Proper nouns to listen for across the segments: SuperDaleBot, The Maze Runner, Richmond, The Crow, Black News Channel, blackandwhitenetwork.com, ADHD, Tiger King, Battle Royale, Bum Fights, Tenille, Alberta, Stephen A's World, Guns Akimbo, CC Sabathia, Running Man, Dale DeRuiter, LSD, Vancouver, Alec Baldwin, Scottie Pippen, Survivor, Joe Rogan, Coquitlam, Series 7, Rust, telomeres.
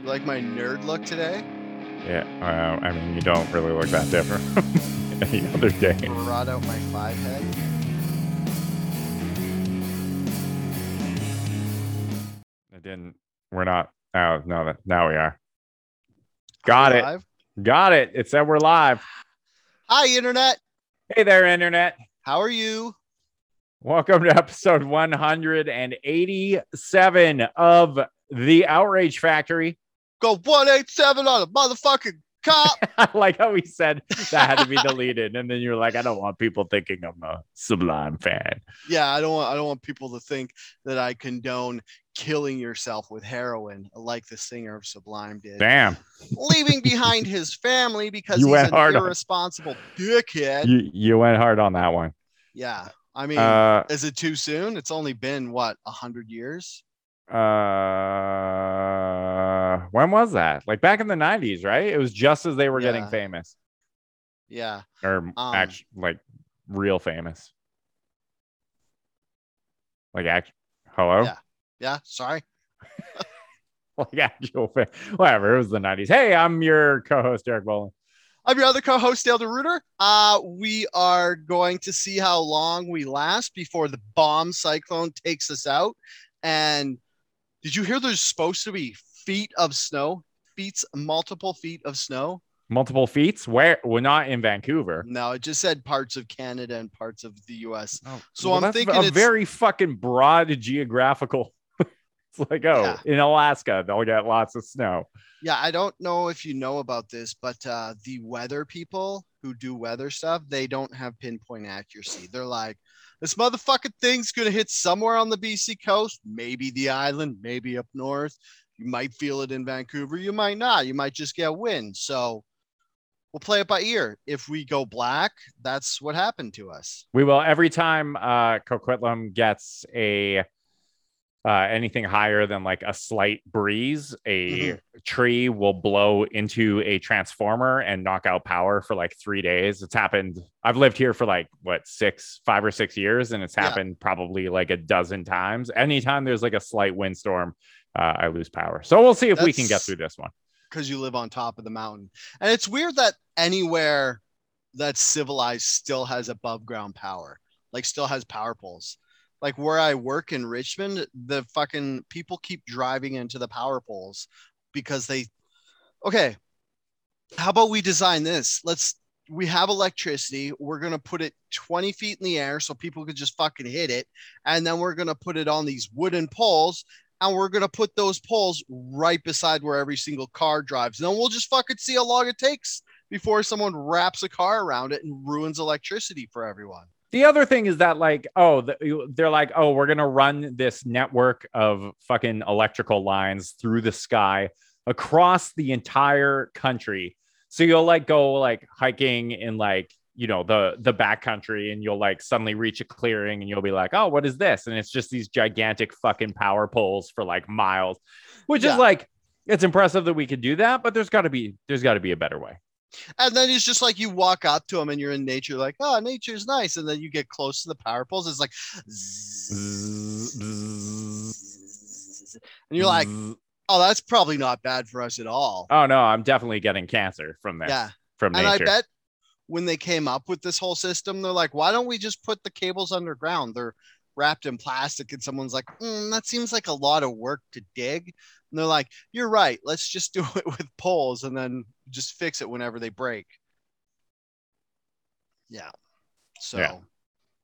You like my nerd look today? Yeah, I mean, you don't really look that different any other day. Brought out my five head. I didn't. We're not. Oh, no, now we are. Got it. Live? Got it. It said we're live. Hi, Internet. Hey there, Internet. How are you? Welcome to episode 187 of The Outrage Factory. Go 187 on a motherfucking cop. I like how he said that had to be deleted. And then you're like, I don't want people thinking I'm a Sublime fan. Yeah, I don't want people to think that I condone killing yourself with heroin like the singer of Sublime did. Damn. Leaving behind his family because he's an irresponsible dickhead. You went hard on that one. Yeah. I mean, is it too soon? It's only been, 100 years? When was that? Like back in the 90s, right? It was just as they were getting famous. Yeah. Or actually, like real famous. Like, hello? Yeah, sorry. Like actual famous. Whatever, it was the 90s. Hey, I'm your co-host, Derek Boland. I'm your other co-host, Dale DeRuiter. We are going to see how long we last before the bomb cyclone takes us out. And did you hear there's supposed to be feet of snow? Multiple feet of snow? Multiple feet? Where? Well, not in Vancouver. No, it just said parts of Canada and parts of the U.S. Oh, so well, I'm thinking it's very fucking broad geographical. It's like, in Alaska, they'll get lots of snow. Yeah, I don't know if you know about this, but the weather people who do weather stuff, they don't have pinpoint accuracy. They're like, this motherfucking thing's going to hit somewhere on the BC coast, maybe the island, maybe up north. You might feel it in Vancouver. You might not. You might just get wind. So we'll play it by ear. If we go black, that's what happened to us. We will. Every time Coquitlam gets a... anything higher than like a slight breeze, a tree will blow into a transformer and knock out power for like 3 days. It's happened. I've lived here for like 5 or 6 years, and it's happened probably like 12 times. Anytime there's like a slight windstorm, I lose power. So we'll see if we can get through this one. Because you live on top of the mountain, and it's weird that anywhere that's civilized still has above ground power, like still has power poles. Like where I work in Richmond, the fucking people keep driving into the power poles because how about we design this? We have electricity. We're going to put it 20 feet in the air so people could just fucking hit it. And then we're going to put it on these wooden poles, and we're going to put those poles right beside where every single car drives. And then we'll just fucking see how long it takes before someone wraps a car around it and ruins electricity for everyone. The other thing is that they're like, oh, we're going to run this network of fucking electrical lines through the sky across the entire country. So you'll go hiking in the backcountry, and you'll suddenly reach a clearing and you'll be like, oh, what is this? And it's just these gigantic fucking power poles for miles, which is it's impressive that we could do that. But there's got to be a better way. And then it's just you walk up to them and you're in nature, nature's nice. And then you get close to the power poles. It's like, and you're like, oh, that's probably not bad for us at all. Oh, no, I'm definitely getting cancer from this. Yeah. From nature. And I bet when they came up with this whole system, they're like, why don't we just put the cables underground? They're wrapped in plastic, and someone's like, that seems like a lot of work to dig. And they're like, you're right. Let's just do it with poles and then just fix it whenever they break. Yeah. So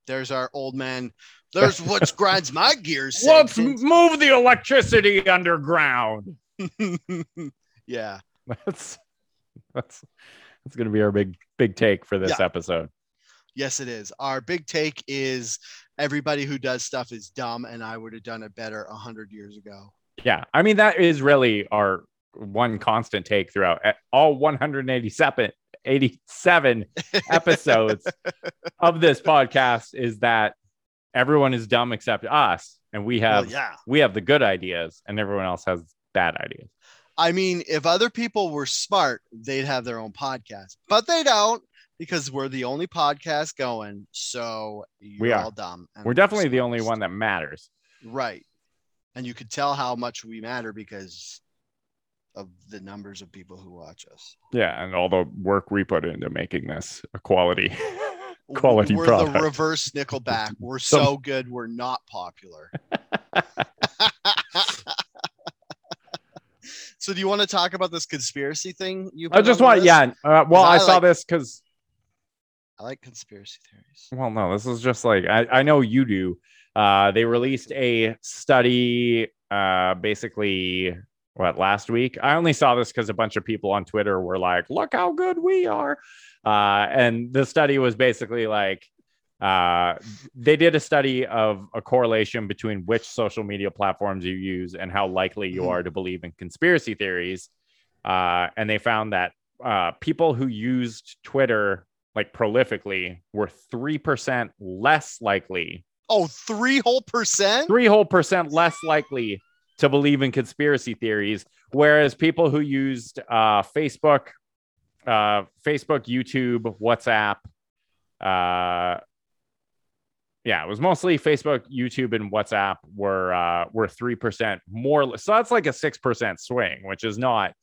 there's our old man. There's what grinds my gears. Let's move the electricity underground. Yeah. That's going to be our big take for this episode. Yes, it is. Our big take is everybody who does stuff is dumb, and I would have done it better 100 years ago. Yeah, I mean, that is really our one constant take throughout all 187 episodes of this podcast is that everyone is dumb except us, and we have the good ideas, and everyone else has bad ideas. I mean, if other people were smart, they'd have their own podcast, but they don't, because we're the only podcast going. So you're all dumb. We're definitely the only one that matters. Right. And you could tell how much we matter because of the numbers of people who watch us. Yeah, and all the work we put into making this a quality we're product. We're the reverse Nickelback. We're so good, we're not popular. So do you want to talk about this conspiracy thing? I saw this because I like conspiracy theories. Well, no, this is just like, I know you do. They released a study basically last week. I only saw this because a bunch of people on Twitter were like, look how good we are. And the study was basically like, they did a study of a correlation between which social media platforms you use and how likely you are to believe in conspiracy theories. And they found that people who used Twitter like prolifically were 3% less likely. Oh, 3% 3% less likely to believe in conspiracy theories. Whereas people who used Facebook, YouTube, WhatsApp, it was mostly Facebook, YouTube, and WhatsApp were 3% more. So that's like a 6% swing, which is not.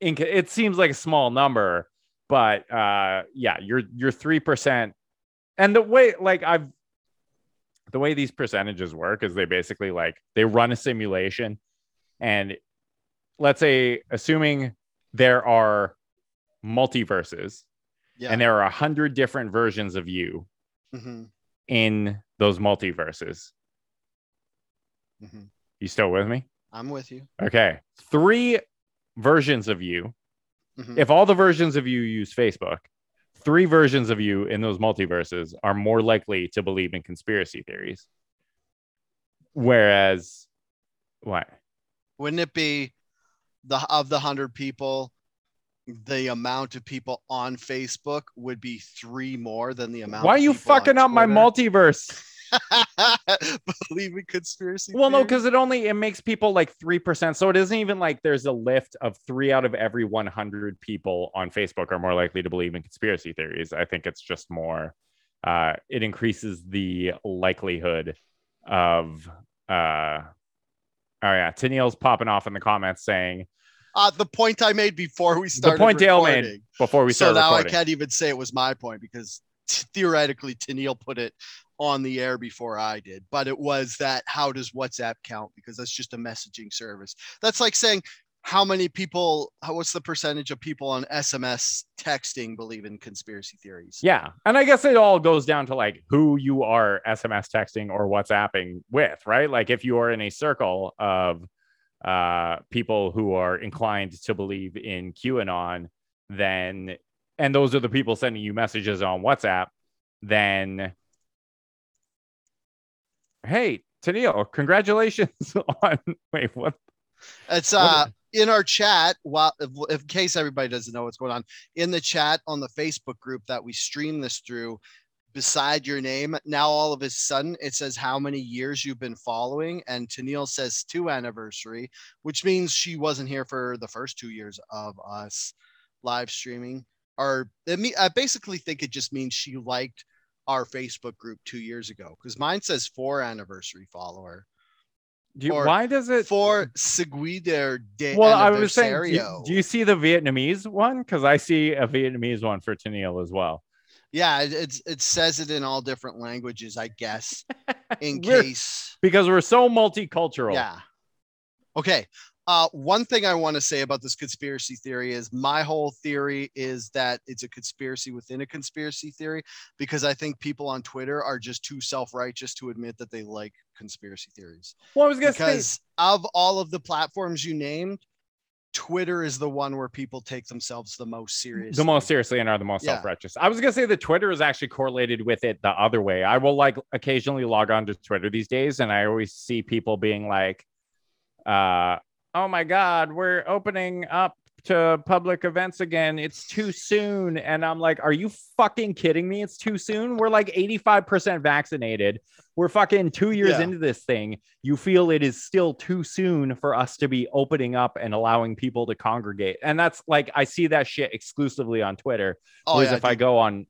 It seems like a small number, but you're 3%. And the way the way these percentages work is they basically they run a simulation, and let's say assuming there are multiverses, and there are 100 different versions of you. Mm-hmm. In those multiverses. Mm-hmm. You still with me? I'm with you. Okay. 3 versions of you. Mm-hmm. If all the versions of you use Facebook, 3 versions of you in those multiverses are more likely to believe in conspiracy theories. Whereas, what? Wouldn't it be of the 100 people, the amount of people on Facebook would be 3 more than the amount. Why are you fucking up my multiverse? Believe in conspiracy. Well, no, because it makes people like 3%. So it isn't even like there's a lift of 3 out of every 100 people on Facebook are more likely to believe in conspiracy theories. I think it's just more. It increases the likelihood of. Tenille's popping off in the comments saying. The point I made before we started. The point Dale made before we started. So now recording. I can't even say it was my point because theoretically Tenille put it on the air before I did. But it was that how does WhatsApp count? Because that's just a messaging service. That's like saying how many people? What's the percentage of people on SMS texting believe in conspiracy theories? Yeah, and I guess it all goes down to like who you are SMS texting or WhatsApping with, right? Like if you are in a circle of. People who are inclined to believe in QAnon, then, and those are the people sending you messages on WhatsApp, then, hey, Tenille, congratulations on, wait, what? It's in our chat, in case everybody doesn't know what's going on, in the chat on the Facebook group that we stream this through, beside your name, now all of a sudden it says how many years you've been following, and Tenille says 2 anniversary, which means she wasn't here for the first 2 years of us live streaming. I basically think it just means she liked our Facebook group 2 years ago, because mine says 4 anniversary follower. Why does it for seguidor de? Well, I was saying, do you see the Vietnamese one? Because I see a Vietnamese one for Tenille as well. Yeah, it says it in all different languages, I guess, in case. Because we're so multicultural. Yeah. Okay. One thing I want to say about this conspiracy theory is my whole theory is that it's a conspiracy within a conspiracy theory, because I think people on Twitter are just too self-righteous to admit that they like conspiracy theories. Well, I was going to say. Because of all of the platforms you named, Twitter is the one where people take themselves the most seriously and are the most self-righteous. I was gonna say that Twitter is actually correlated with it the other way. I will occasionally log on to Twitter these days, and I always see people being like, oh my god, we're opening up to public events again, it's too soon. And I'm like, are you fucking kidding me? It's too soon. We're like 85% vaccinated. We're fucking 2 years into this thing. You feel it is still too soon for us to be opening up and allowing people to congregate. And that's like, I see that shit exclusively on Twitter. I go on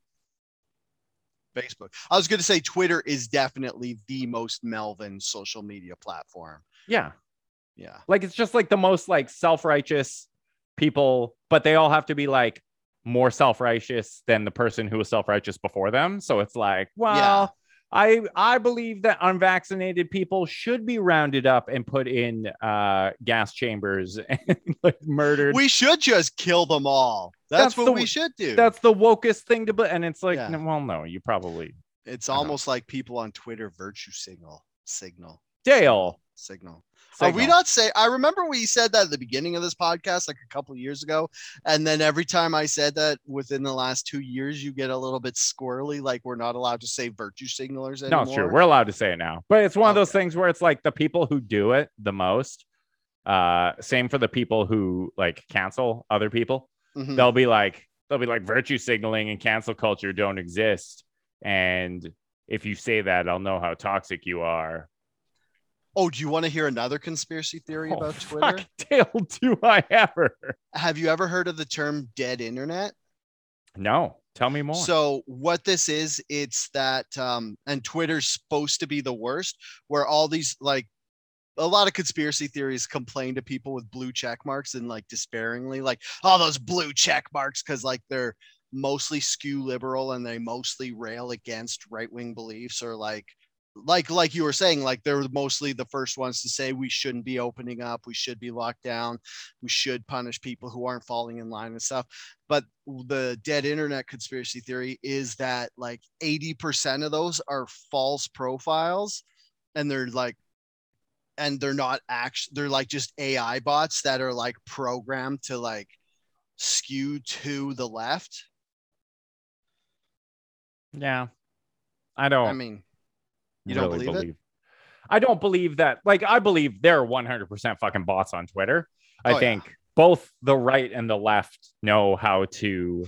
Facebook. I was going to say Twitter is definitely the most Melvin social media platform. Yeah. Yeah. Like, it's just like the most like self-righteous people, but they all have to be like more self-righteous than the person who was self-righteous before them. So it's like, well, yeah. I believe that unvaccinated people should be rounded up and put in gas chambers and like murdered. We should just kill them all. That's what we should do. That's the wokest thing to. And it's like, yeah. Well, no, you probably. It's almost like people on Twitter virtue signal. Dale. Signal. Are we not say? I remember we said that at the beginning of this podcast, like a couple of years ago, and then every time I said that within the last 2 years, you get a little bit squirrely. Like we're not allowed to say virtue signalers anymore. No, it's true. We're allowed to say it now, but it's one of those things where it's like the people who do it the most. Same for the people who like cancel other people. Mm-hmm. They'll be like virtue signaling and cancel culture don't exist. And if you say that, I'll know how toxic you are. Oh, do you want to hear another conspiracy theory about Twitter? Fuck, Dale, do I ever? Have you ever heard of the term dead internet? No. Tell me more. So what this is, it's that, and Twitter's supposed to be the worst, where all these, like, a lot of conspiracy theories complain to people with blue check marks and, like, despairingly, like, all those blue check marks, because, like, they're mostly skew liberal and they mostly rail against right-wing beliefs or, like you were saying, like they're mostly the first ones to say we shouldn't be opening up, we should be locked down, we should punish people who aren't falling in line and stuff. But the dead internet conspiracy theory is that like 80% of those are false profiles, and they're not actually, they're like just AI bots that are like programmed to like skew to the left. Yeah, You don't really believe it? I don't believe that. Like, I believe there are 100% fucking bots on Twitter. I think both the right and the left know how to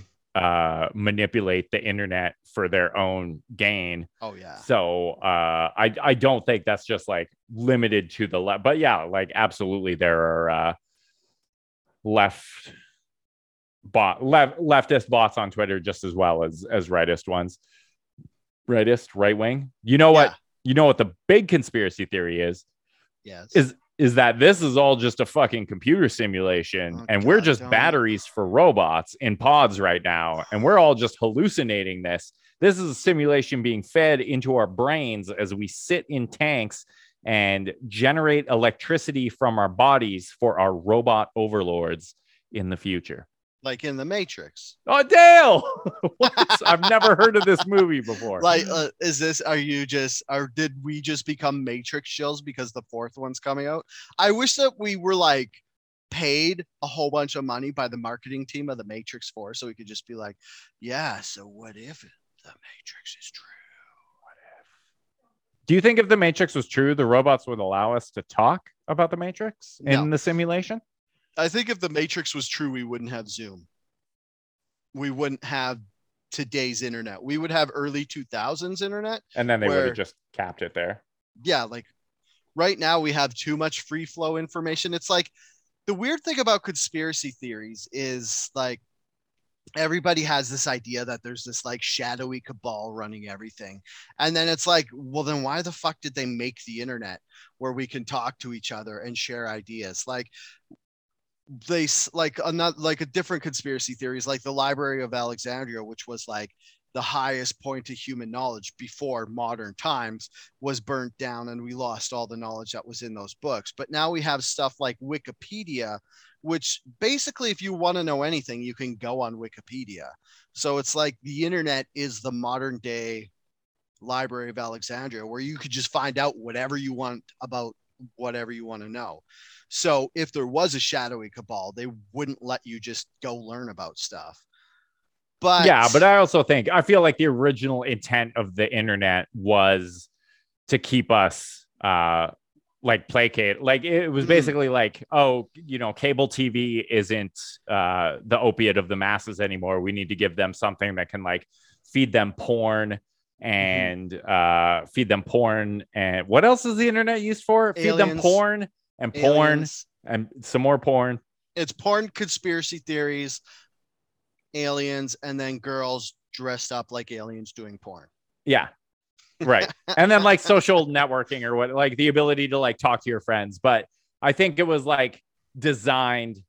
manipulate the internet for their own gain. Oh, yeah. So I don't think that's just like limited to the left. But yeah, like absolutely there are leftist bots on Twitter just as well as rightist ones. Rightist, right wing. You know what? Yeah. You know what the big conspiracy theory is? Yes. Is that this is all just a fucking computer simulation and we're just batteries for robots in pods right now. And we're all just hallucinating this. This is a simulation being fed into our brains as we sit in tanks and generate electricity from our bodies for our robot overlords in the future. Like in the Matrix. Oh, Dale! What? I've never heard of this movie before. Like, did we just become Matrix shills because the fourth one's coming out? I wish that we were like paid a whole bunch of money by the marketing team of the Matrix 4, so we could just be like, yeah. So what if the Matrix is true? What if? Do you think if the Matrix was true, the robots would allow us to talk about the Matrix in the simulation? I think if the Matrix was true, we wouldn't have Zoom. We wouldn't have today's internet. We would have early 2000s internet. And then they would have just capped it there. Yeah. Like right now we have too much free flow information. It's like the weird thing about conspiracy theories is like everybody has this idea that there's this like shadowy cabal running everything. And then it's like, well, then why the fuck did they make the internet where we can talk to each other and share ideas? Like, they like not like a different conspiracy theories, like the Library of Alexandria, which was like the highest point of human knowledge before modern times, was burnt down and we lost all the knowledge that was in those books. But now we have stuff like Wikipedia, which basically, if you want to know anything, you can go on Wikipedia. So it's like the internet is the modern day Library of Alexandria, where you could just find out whatever you want about whatever you want to know. So if there was a shadowy cabal, they wouldn't let you just go learn about stuff. But yeah, but I also think, I feel like the original intent of the internet was to keep us like placate. Like it was basically like, oh, you know, cable TV isn't the opiate of the masses anymore. We need to give them something that can like feed them porn. And feed them porn. And what else is the internet used for? Aliens. Feed them porn and aliens. Porn and some more porn. It's porn, conspiracy theories, aliens, and then girls dressed up like aliens doing porn. Yeah, right. And then like social networking or what, like the ability to like talk to your friends. But I think it was like designed.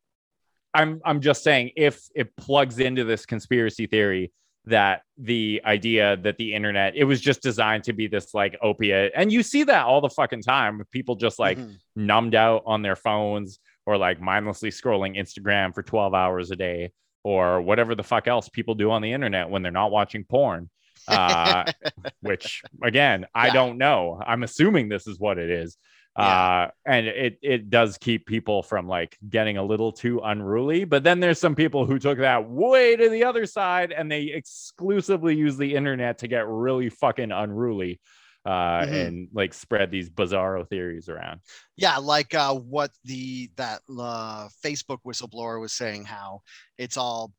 I'm just saying, if it plugs into this conspiracy theory that the idea that the internet, it was just designed to be this like opiate. And you see that all the fucking time with people just like numbed out on their phones or like mindlessly scrolling Instagram for 12 hours a day or whatever the fuck else people do on the internet when they're not watching porn. Which again, I don't know. I'm assuming this is what it is. And it does keep people from like getting a little too unruly. But then there's some people who took that way to the other side and they exclusively use the internet to get really fucking unruly and like spread these bizarro theories around. Yeah, like what that Facebook whistleblower was saying, how it's all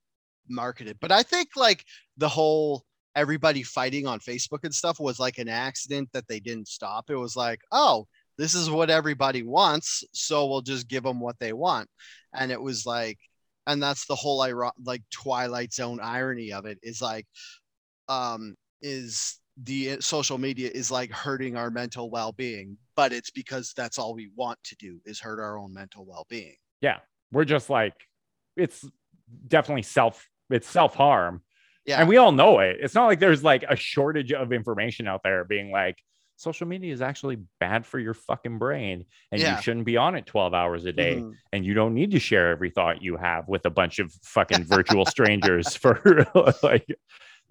marketed. But I think like the whole everybody fighting on Facebook and stuff was like an accident that they didn't stop. It was like, oh, this is what everybody wants, so we'll just give them what they want. And it was like, and that's the whole like Twilight Zone irony of it is like, is the social media is like hurting our mental well-being, but it's because that's all we want to do is hurt our own mental well-being. Yeah, we're just like, it's definitely it's self-harm. Yeah, and we all know it. It's not like there's like a shortage of information out there being like, social media is actually bad for your fucking brain and you shouldn't be on it 12 hours a day and you don't need to share every thought you have with a bunch of fucking virtual strangers for like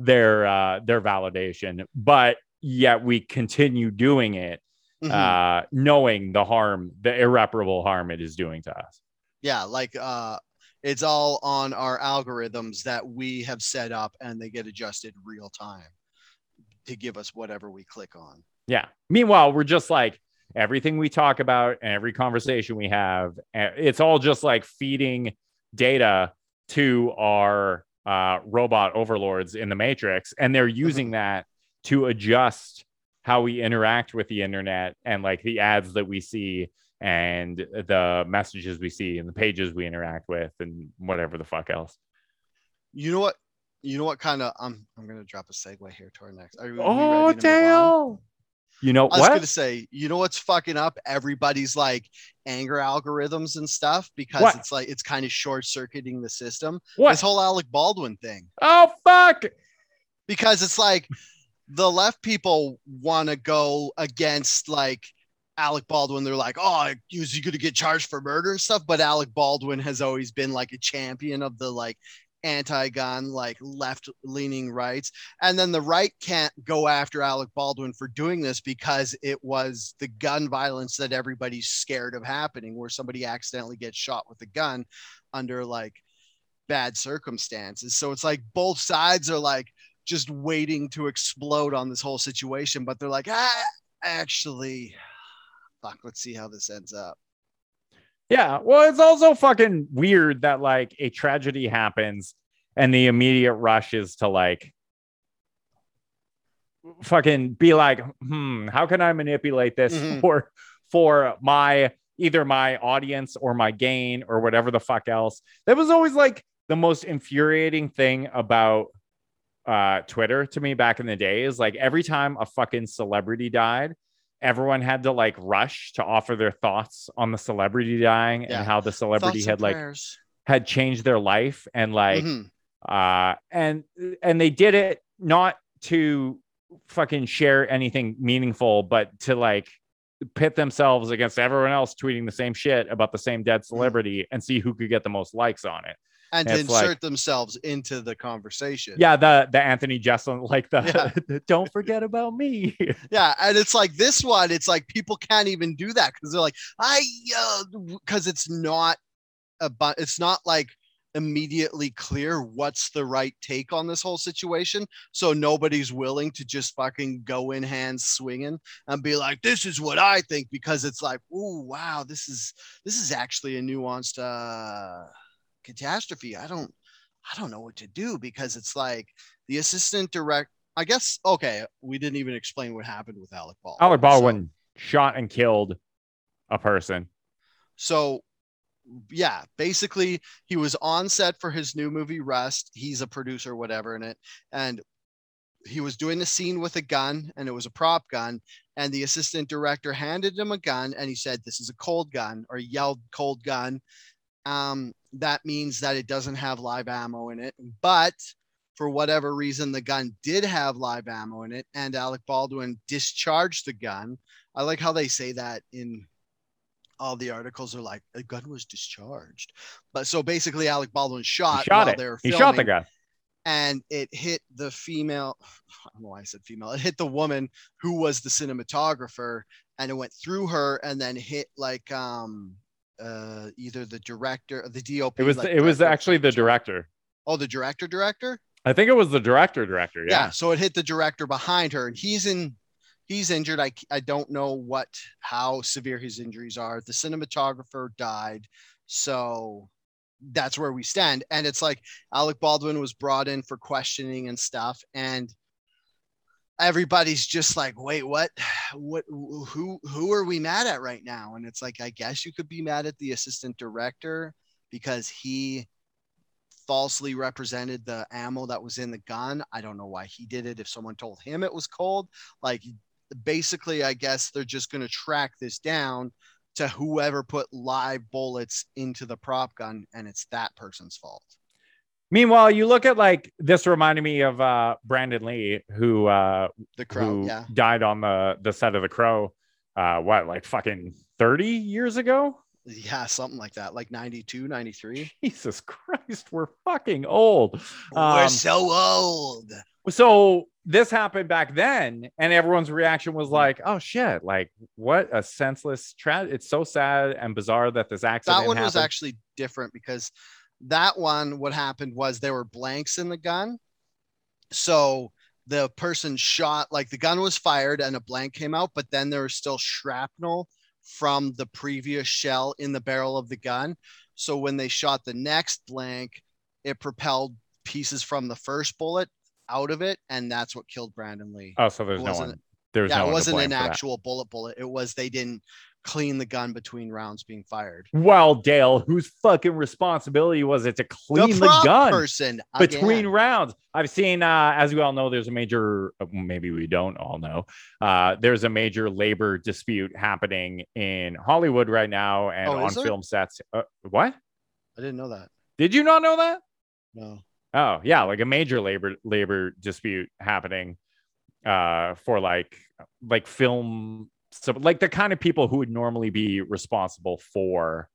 their validation. But yet we continue doing it knowing the harm, the irreparable harm it is doing to us. Yeah. Like it's all on our algorithms that we have set up and they get adjusted real time to give us whatever we click on. Yeah. Meanwhile, we're just like everything we talk about and every conversation we have, it's all just like feeding data to our robot overlords in the Matrix. And they're using that to adjust how we interact with the internet and like the ads that we see and the messages we see and the pages we interact with and whatever the fuck else. You know what kind of, I'm going to drop a segue here to our next. Oh, Dale. You know what? I was going to say, you know what's fucking up everybody's like anger algorithms and stuff because it's like it's kind of short-circuiting the system. What? This whole Alec Baldwin thing. Oh fuck! Because it's like the left people want to go against like Alec Baldwin. They're like, oh, is he going to get charged for murder and stuff? But Alec Baldwin has always been like a champion of the like anti-gun, like left-leaning rights, and then the right can't go after Alec Baldwin for doing this because it was the gun violence that everybody's scared of happening, where somebody accidentally gets shot with a gun under like bad circumstances. So it's like both sides are like just waiting to explode on this whole situation, but they're like, actually, fuck, let's see how this ends up. Yeah, well, it's also fucking weird that like a tragedy happens and the immediate rush is to like fucking be like, how can I manipulate this for my either my audience or my gain or whatever the fuck else? That was always like the most infuriating thing about Twitter to me back in the day is like every time a fucking celebrity died, everyone had to like rush to offer their thoughts on the celebrity dying and how the celebrity thoughts had like prayers. Had changed their life and like and they did it not to fucking share anything meaningful, but to like pit themselves against everyone else tweeting the same shit about the same dead celebrity and see who could get the most likes on it. And to insert like, themselves into the conversation. Yeah, the Anthony Jesselin, like the don't forget about me. Yeah, and it's like this one, it's like people can't even do that because they're like, because it's not like immediately clear what's the right take on this whole situation. So nobody's willing to just fucking go in hands swinging and be like, this is what I think, because it's like, oh wow, this is actually a nuanced catastrophe. I don't know what to do, because it's like the assistant director, I guess. Okay, we didn't even explain what happened with Alec Baldwin. Alec Baldwin shot and killed a person. So yeah, basically he was on set for his new movie Rust. He's a producer, whatever, in it, and he was doing a scene with a gun, and it was a prop gun, and the assistant director handed him a gun, and he said, this is a cold gun, or yelled cold gun. That means that it doesn't have live ammo in it, but for whatever reason, the gun did have live ammo in it, and Alec Baldwin discharged the gun. I like how they say that in all the articles, are like, a gun was discharged. But so basically, Alec Baldwin shot while they were filming. He shot the gun. And it hit the female, I don't know why I said female, it hit the woman who was the cinematographer, and it went through her and then hit like either the director, the DOP. It was actually the director. Oh, the director? I think it was the director. Yeah. So it hit the director behind her, and he's injured. I don't know how severe his injuries are. The cinematographer died. So that's where we stand. And it's like Alec Baldwin was brought in for questioning and stuff. And everybody's just like, wait, what, who are we mad at right now? And it's like, I guess you could be mad at the assistant director because he falsely represented the ammo that was in the gun. I don't know why he did it. If someone told him it was cold, like basically, I guess they're just going to track this down to whoever put live bullets into the prop gun, and it's that person's fault. Meanwhile, you look at, like, this reminded me of Brandon Lee, who The Crow, yeah, died on the set of The Crow, like fucking 30 years ago? Yeah, something like that, like 92, 93. Jesus Christ, we're fucking old. We're so old. So this happened back then, and everyone's reaction was like, oh shit, like what a senseless tragedy. It's so sad and bizarre that this accident happened. That one was actually different because that one, what happened was there were blanks in the gun. So the person shot, like the gun was fired and a blank came out, but then there was still shrapnel from the previous shell in the barrel of the gun. So when they shot the next blank, it propelled pieces from the first bullet out of it, and that's what killed Brandon Lee. Oh, so it wasn't an actual bullet. It was they didn't clean the gun between rounds being fired. Well, Dale, whose fucking responsibility was it to clean the gun between rounds? I've seen, as we all know, there's a major, maybe we don't all know, there's a major labor dispute happening in Hollywood right now and on film sets. What? I didn't know that. Did you not know that? No. Oh, yeah, like a major labor dispute happening for like film, so like the kind of people who would normally be responsible for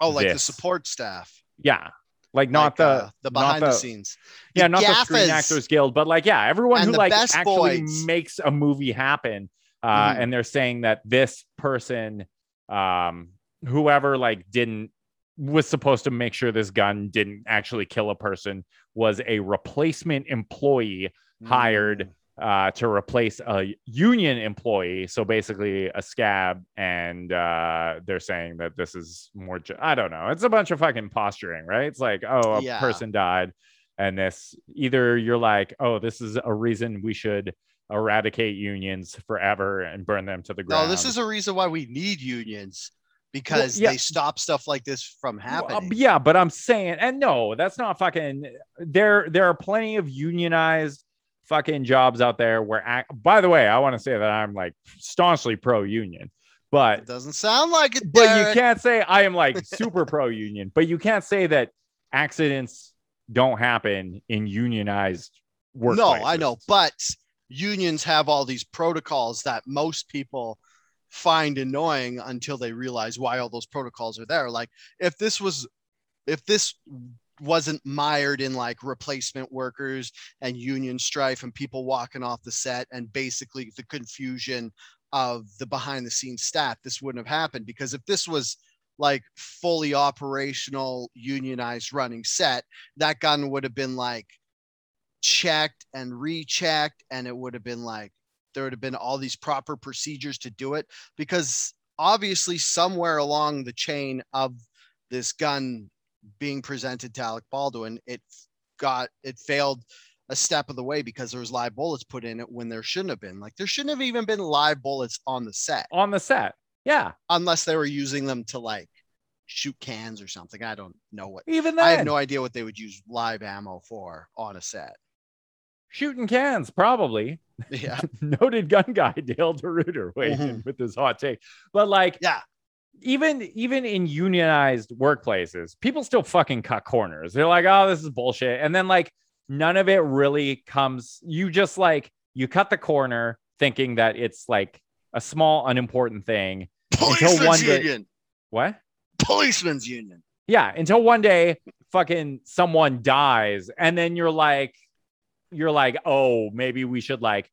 the support staff. Yeah. Like not the behind the scenes. Yeah, not the Screen Actors Guild, but like yeah, everyone who like actually makes a movie happen and they're saying that this person whoever like didn't was supposed to make sure this gun didn't actually kill a person was a replacement employee hired to replace a union employee. So basically a scab. And they're saying that this is more, I don't know. It's a bunch of fucking posturing, right? It's like, oh, a person died. And this either you're like, oh, this is a reason we should eradicate unions forever and burn them to the ground. No, this is a reason why we need unions. Because they stop stuff like this from happening. Yeah, but I'm saying, and no, that's not fucking. There are plenty of unionized fucking jobs out there where. By the way, I want to say that I'm like staunchly pro-union, but it doesn't sound like it. But Derek, you can't say I am like super pro-union. But you can't say that accidents don't happen in unionized workplaces. No, I know, but unions have all these protocols that most people find annoying until they realize why all those protocols are there. Like if this wasn't mired in like replacement workers and union strife and people walking off the set and basically the confusion of the behind the scenes staff, this wouldn't have happened. Because if this was like fully operational unionized running set, that gun would have been like checked and rechecked, and it would have been like there would have been all these proper procedures to do it, because obviously somewhere along the chain of this gun being presented to Alec Baldwin, it failed a step of the way because there was live bullets put in it when there shouldn't have been. Like there shouldn't have even been live bullets on the set. Yeah. Unless they were using them to like shoot cans or something. I don't know what. Even then, I have no idea what they would use live ammo for on a set. shooting cans, probably. Yeah. Noted gun guy Dale DeRuiter weighed in with his hot take. But like, yeah, even in unionized workplaces, people still fucking cut corners. They're like, oh, this is bullshit. And then like none of it really comes. You just like, you cut the corner thinking that it's like a small, unimportant thing. Policeman's union. What? Policeman's union. Yeah. Until one day fucking someone dies. And then you're like, oh, maybe we should like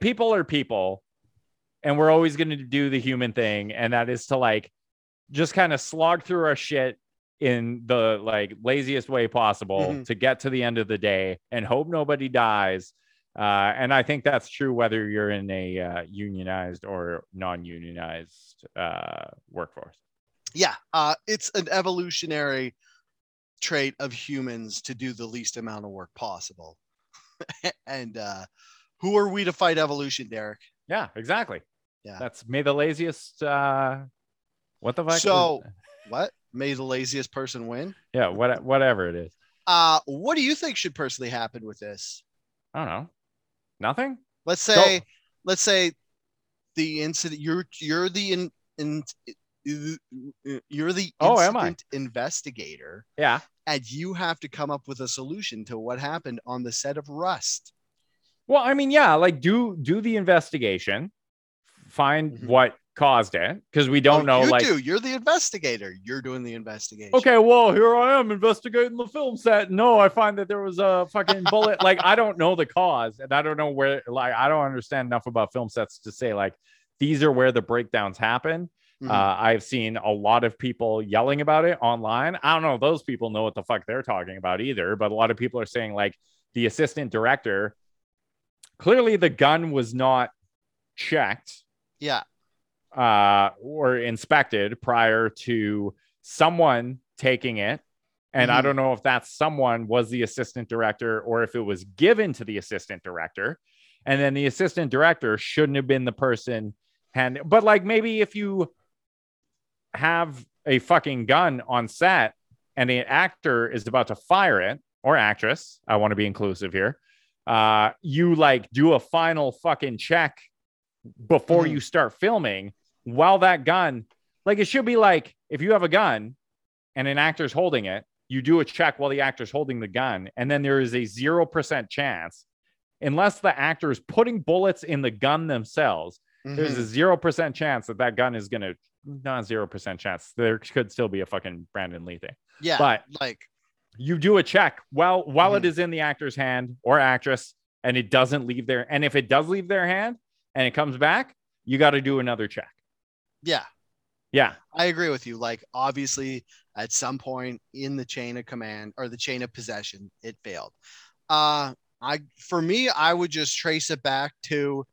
people are people. And we're always going to do the human thing. And that is to like, just kind of slog through our shit in the like laziest way possible to get to the end of the day and hope nobody dies. And I think that's true, whether you're in a unionized or non-unionized workforce. Yeah, it's an evolutionary trait of humans to do the least amount of work possible. And who are we to fight evolution, Derek? Yeah, exactly. Yeah, that's may the laziest. What the fuck? So what? May the laziest person win? Yeah, whatever it is. What do you think should personally happen with this? I don't know. Nothing. Let's say the incident. You're the incident investigator. Yeah. And you have to come up with a solution to what happened on the set of Rust. Well, I mean, yeah, like do the investigation, find what caused it, because we don't know. You're the investigator. You're doing the investigation. Okay, well, here I am investigating the film set. No, I find that there was a fucking bullet. Like, I don't know the cause, and I don't know where. Like, I don't understand enough about film sets to say like these are where the breakdowns happen. I've seen a lot of people yelling about it online. I don't know if those people know what the fuck they're talking about either, but a lot of people are saying like the assistant director, clearly the gun was not checked, or inspected prior to someone taking it. And I don't know if that someone was the assistant director or if it was given to the assistant director. And then the assistant director shouldn't have been the person. But like, maybe if you have a fucking gun on set and the actor is about to fire it, or actress, I want to be inclusive here, you like do a final fucking check before you start filming. While that gun, like, it should be like, if you have a gun and an actor's holding it, you do a check while the actor's holding the gun, and then there is a 0% chance, unless the actor is putting bullets in the gun themselves, there's a 0% chance that gun is gonna, not 0% chance, there could still be a fucking Brandon Lee thing, but like, you do a check while it is in the actor's hand or actress, and it doesn't leave their, and if it does leave their hand and it comes back, you got to do another check. Yeah, I agree with you. Like, obviously at some point in the chain of command or the chain of possession, it failed. I would just trace it back to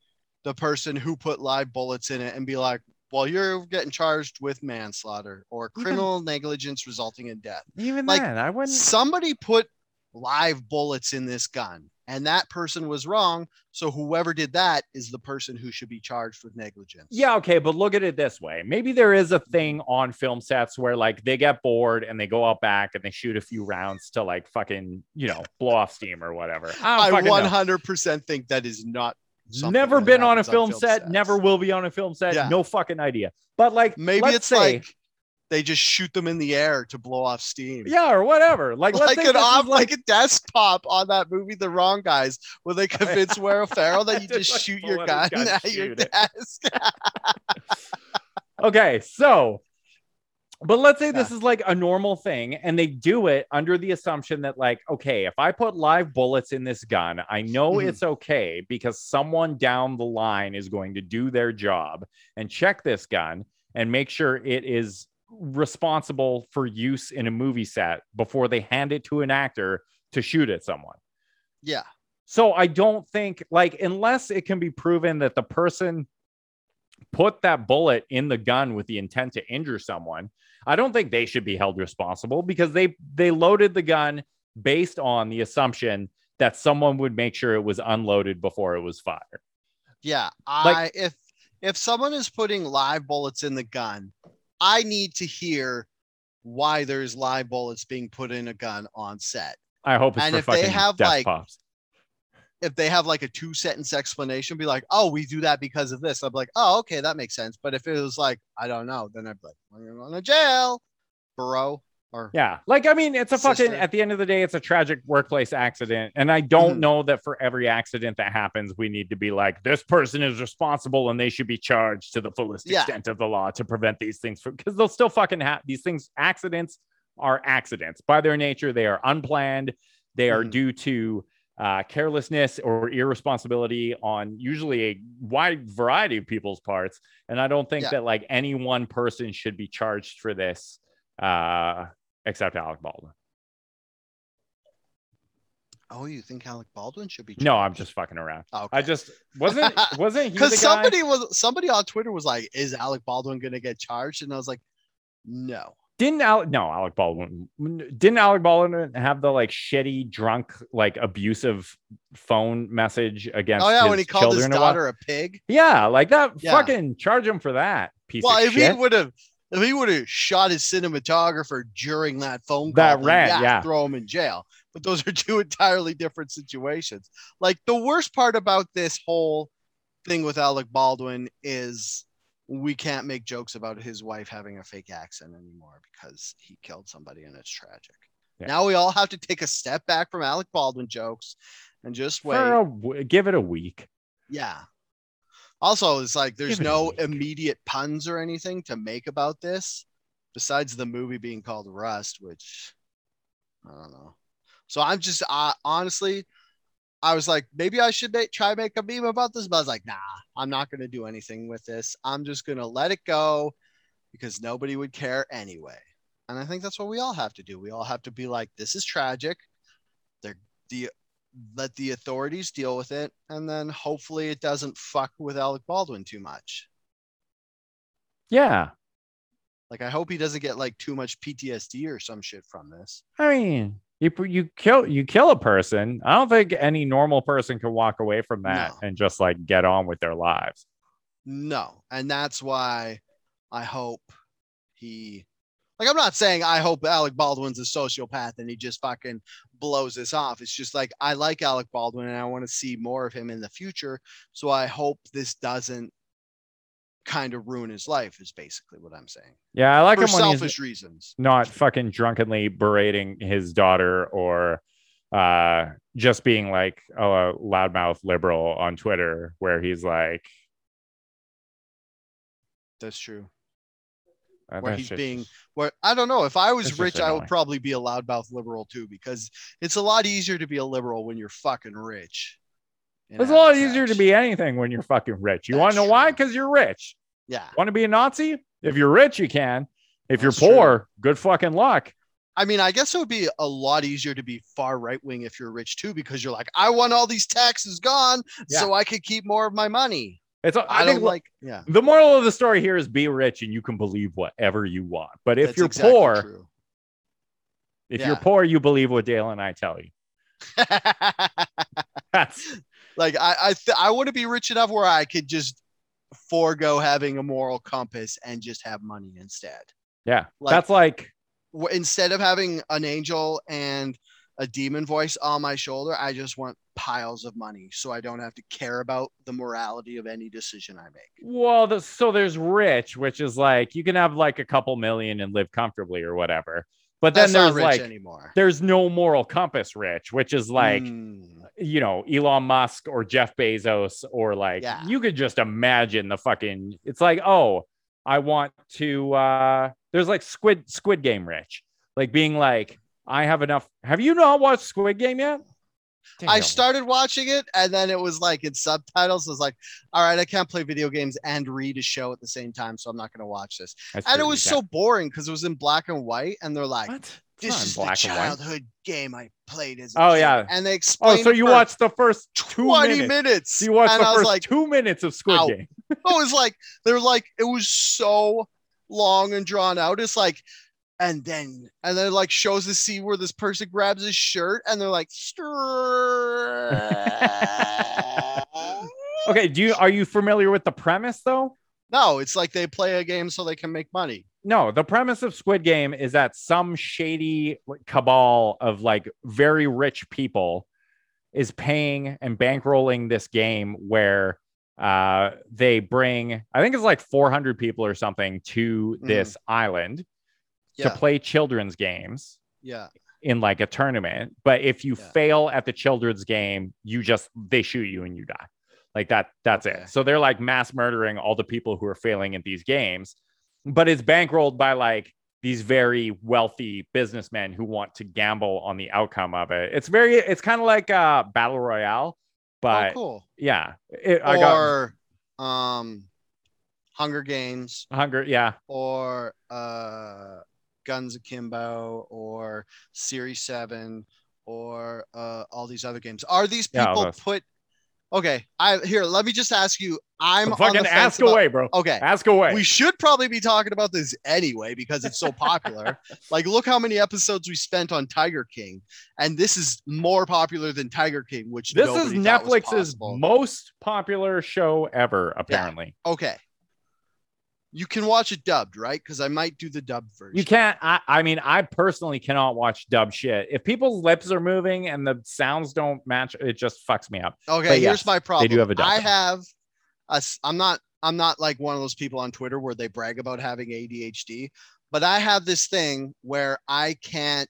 the person who put live bullets in it and be like, well, you're getting charged with manslaughter or criminal negligence resulting in death. Even like, then, I wouldn't. Somebody put live bullets in this gun, and that person was wrong. So whoever did that is the person who should be charged with negligence. Yeah, okay, but look at it this way. Maybe there is a thing on film sets where like they get bored and they go out back and they shoot a few rounds to like fucking, you know, blow off steam or whatever. I 100% think that is not. Never been on a film set. Never will be on a film set. Yeah. No fucking idea. But like, maybe it's like they just shoot them in the air to blow off steam. Yeah, or whatever. Like, let's say like a desktop on that movie, The Wrong Guys, where they convince Will Ferrell that you just shoot your gun at your desk. Okay, so, but let's say this is like a normal thing, and they do it under the assumption that like, okay, if I put live bullets in this gun, I know it's okay because someone down the line is going to do their job and check this gun and make sure it is responsible for use in a movie set before they hand it to an actor to shoot at someone. Yeah. So I don't think, like, unless it can be proven that the person put that bullet in the gun with the intent to injure someone, I don't think they should be held responsible, because they loaded the gun based on the assumption that someone would make sure it was unloaded before it was fired. Yeah. If someone is putting live bullets in the gun, I need to hear why there's live bullets being put in a gun on set. I hope it's and for if fucking they have death like pops. if they have like a 2-sentence explanation, be like, oh, we do that because of this, I'm like, oh, okay, that makes sense. But if it was like, I don't know, then I'd be like, well, you're going to jail, bro. Or yeah. Like, I mean, it's a sister. Fucking, at the end of the day, it's a tragic workplace accident. And I don't know that for every accident that happens, we need to be like, this person is responsible and they should be charged to the fullest extent of the law to prevent these things from, because they'll still fucking have these things. Accidents are accidents by their nature. They are unplanned. They are due to carelessness or irresponsibility on usually a wide variety of people's parts. And I don't think that like any one person should be charged for this, except Alec Baldwin. Oh, you think Alec Baldwin should be charged? No, I'm just fucking around. Okay. I just wasn't because somebody on Twitter was like, is Alec Baldwin going to get charged? And I was like, no. Didn't Alec Baldwin have the like shitty, drunk, like abusive phone message against? Oh yeah, when he called his daughter a pig. Yeah, like that. Yeah. Fucking charge him for that piece of shit. Well, if he would have shot his cinematographer during that phone call, throw him in jail. But those are two entirely different situations. Like the worst part about this whole thing with Alec Baldwin is, we can't make jokes about his wife having a fake accent anymore because he killed somebody and it's tragic. Yeah. Now we all have to take a step back from Alec Baldwin jokes and just wait. Give it a week. Yeah. Also, it's like there's no immediate puns or anything to make about this besides the movie being called Rust, which I don't know. So I'm just honestly, I was like, maybe I should try to make a meme about this, but I was like, nah, I'm not going to do anything with this. I'm just going to let it go because nobody would care anyway. And I think that's what we all have to do. We all have to be like, this is tragic. Let the authorities deal with it. And then hopefully it doesn't fuck with Alec Baldwin too much. Yeah. Like, I hope he doesn't get like too much PTSD or some shit from this. I mean, You kill a person. I don't think any normal person can walk away from that and just like get on with their lives. No. And that's why I hope I'm not saying I hope Alec Baldwin's a sociopath and he just fucking blows this off. It's just like, I like Alec Baldwin and I want to see more of him in the future. So I hope this doesn't kind of ruin his life is basically what I'm saying. Yeah, I like him for selfish reasons. Not fucking drunkenly berating his daughter or just being like a loudmouth liberal on Twitter where he's like, that's true. I don't know. If I was rich, I would probably be a loudmouth liberal too, because it's a lot easier to be a liberal when you're fucking rich. It's a lot easier to be anything when you're fucking rich. You want to know why? Because you're rich. Yeah. Want to be a Nazi? If you're rich, you can. If you're poor, good fucking luck. I mean, I guess it would be a lot easier to be far right wing if you're rich too, because you're like, I want all these taxes gone so I could keep more of my money. The moral of the story here is be rich and you can believe whatever you want. But if you're poor, you're poor, you believe what Dale and I tell you. That's like I want to be rich enough where I could just forego having a moral compass and just have money instead. Yeah, like, that's like instead of having an angel and a demon voice on my shoulder, I just want piles of money so I don't have to care about the morality of any decision I make. Well, so there's rich, which is like you can have like a couple million and live comfortably or whatever. But then there's like anymore. There's no moral compass rich, which is like, you know, Elon Musk or Jeff Bezos or like you could just imagine the fucking it's like, oh, I want to there's like Squid Game rich, like being like, I have enough. Have you not watched Squid Game yet? Damn. I started watching it and then it was like in subtitles. It was like, all right, I can't play video games and read a show at the same time, so I'm not going to watch this. And it was so boring because it was in black and white. And they're like, what? This is the childhood game I played as a kid. Yeah. And they explained. Oh, so you watched the first 20 minutes. You watched the first 2 minutes of Squid Game. It was like, they're like, it was so long and drawn out. It's like, and then it like shows the scene where this person grabs his shirt and they're like, okay. Are you familiar with the premise though? No, it's like they play a game so they can make money. No, the premise of Squid Game is that some shady cabal of like very rich people is paying and bankrolling this game where they bring, I think it's like 400 people or something to this island to play children's games in like a tournament. But if you fail at the children's game, you just, they shoot you and you die. Like that's it. So they're like mass murdering all the people who are failing at these games, but it's bankrolled by like these very wealthy businessmen who want to gamble on the outcome of it. It's very, it's kind of like Battle Royale. But yeah, Hunger Games, or Guns Akimbo, or Series 7, or all these other games. Are these people put? Okay, here. Let me just ask you. I'm fucking on the fence away, bro. Okay, ask away. We should probably be talking about this anyway because it's so popular. Like, look how many episodes we spent on Tiger King, and this is more popular than Tiger King, which this is Netflix's most popular show ever, apparently. Yeah. Okay, you can watch it dubbed, right? Because I might do the dubbed version. You can't. I mean, I personally cannot watch dub shit. If people's lips are moving and the sounds don't match, it just fucks me up. Okay, but here's my problem. They do have a dub. I have. I'm not like one of those people on Twitter where they brag about having ADHD, but I have this thing where I can't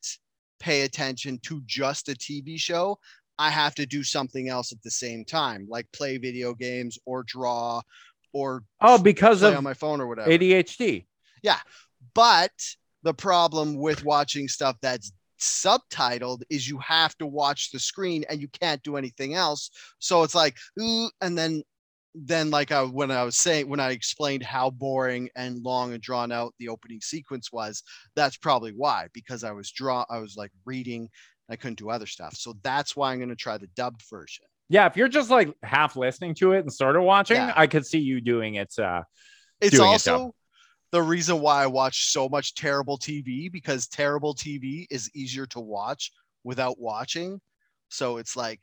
pay attention to just a TV show. I have to do something else at the same time, like play video games or draw or because of on my phone or whatever. ADHD. Yeah. But the problem with watching stuff that's subtitled is you have to watch the screen and you can't do anything else. So it's like, ooh, and then like when I explained how boring and long and drawn out the opening sequence was, that's probably why, because I was like reading, I couldn't do other stuff. So that's why I'm going to try the dubbed version. Yeah. If you're just like half listening to it and sort of watching, I could see you doing it. It's also the reason why I watch so much terrible TV, because terrible TV is easier to watch without watching. So it's like,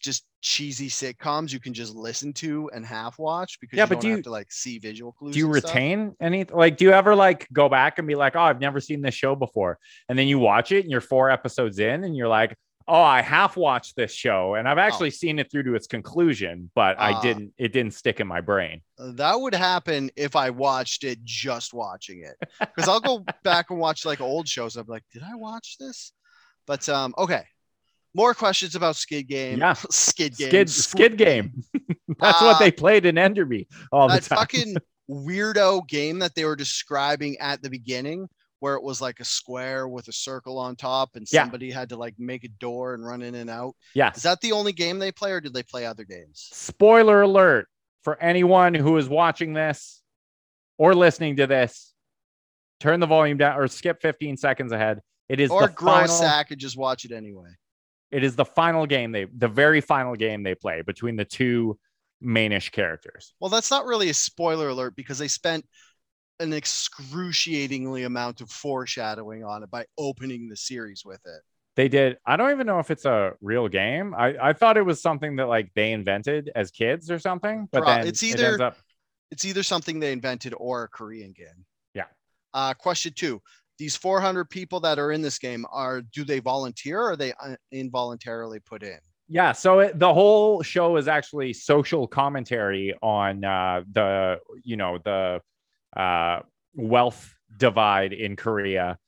just cheesy sitcoms you can just listen to and half watch because you don't have to like see visual clues. Do you retain anything? Like, do you ever like go back and be like, oh, I've never seen this show before, and then you watch it and you're 4 episodes in and you're like, oh, I half watched this show and I've actually seen it through to its conclusion, but it didn't stick in my brain. That would happen if I watched it just watching it, because I'll go back and watch like old shows. I'm like, did I watch this? But okay. More questions about Squid Game. Yeah. Squid Game. That's what they played in Enderby all the time. That fucking weirdo game that they were describing at the beginning, where it was like a square with a circle on top and somebody had to like make a door and run in and out. Yeah. Is that the only game they play, or did they play other games? Spoiler alert for anyone who is watching this or listening to this. Turn the volume down or skip 15 seconds ahead. It is or grow a sack and just watch it anyway. It is the final game, the very final game they play between the two mainish characters. Well, that's not really a spoiler alert because they spent an excruciatingly amount of foreshadowing on it by opening the series with it. They did. I don't even know if it's a real game. I thought it was something that like they invented as kids or something, but then it's either something they invented or a Korean game. Yeah. Question 2. These 400 people that are in this game, do they volunteer or are they involuntarily put in? Yeah, so the whole show is actually social commentary on the wealth divide in Korea,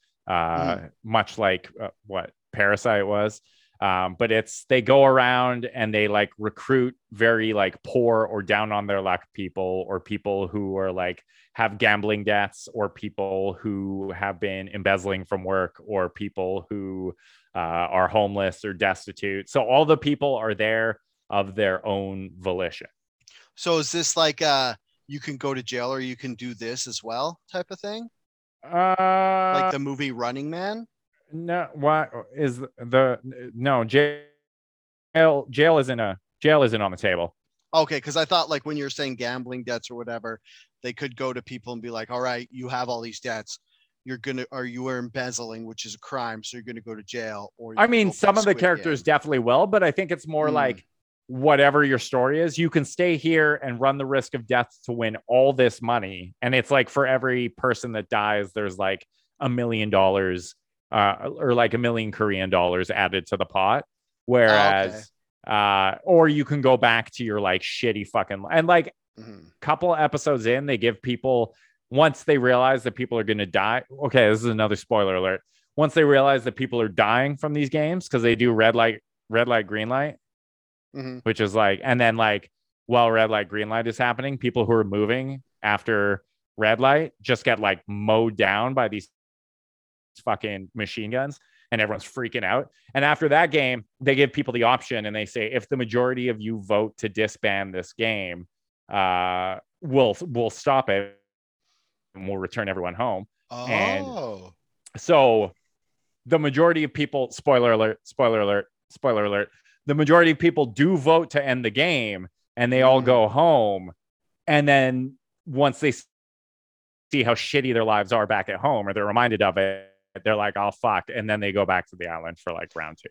much like what Parasite was. But they go around and they like recruit very like poor or down on their luck people, or people who are like have gambling debts, or people who have been embezzling from work, or people who are homeless or destitute. So all the people are there of their own volition. So is this like you can go to jail or you can do this as well type of thing? Like the movie Running Man? No, what is jail isn't on the table. Okay, because I thought like when you're saying gambling debts or whatever, they could go to people and be like, all right, you have all these debts, you are embezzling, which is a crime, so you're gonna go to jail. Or I mean, some of the characters definitely will, but I think it's more like whatever your story is, you can stay here and run the risk of death to win all this money. And it's like for every person that dies, there's like $1 million or like $1 million Korean dollars added to the pot, Whereas, or you can go back to your like shitty fucking, and like couple episodes in, they give people, once they realize that people are going to die. Okay. This is another spoiler alert. Once they realize that people are dying from these games, because they do red light, green light, which is like, and then like, while red light, green light is happening, people who are moving after red light just get like mowed down by these fucking machine guns, and everyone's freaking out. And after that game, they give people the option and they say, if the majority of you vote to disband this game, we'll stop it and we'll return everyone home. Oh. And so the majority of people, spoiler alert, the majority of people do vote to end the game, and they all go home. And then once they see how shitty their lives are back at home, or they're reminded of it, they're like, oh, fuck. And then they go back to the island for like round two.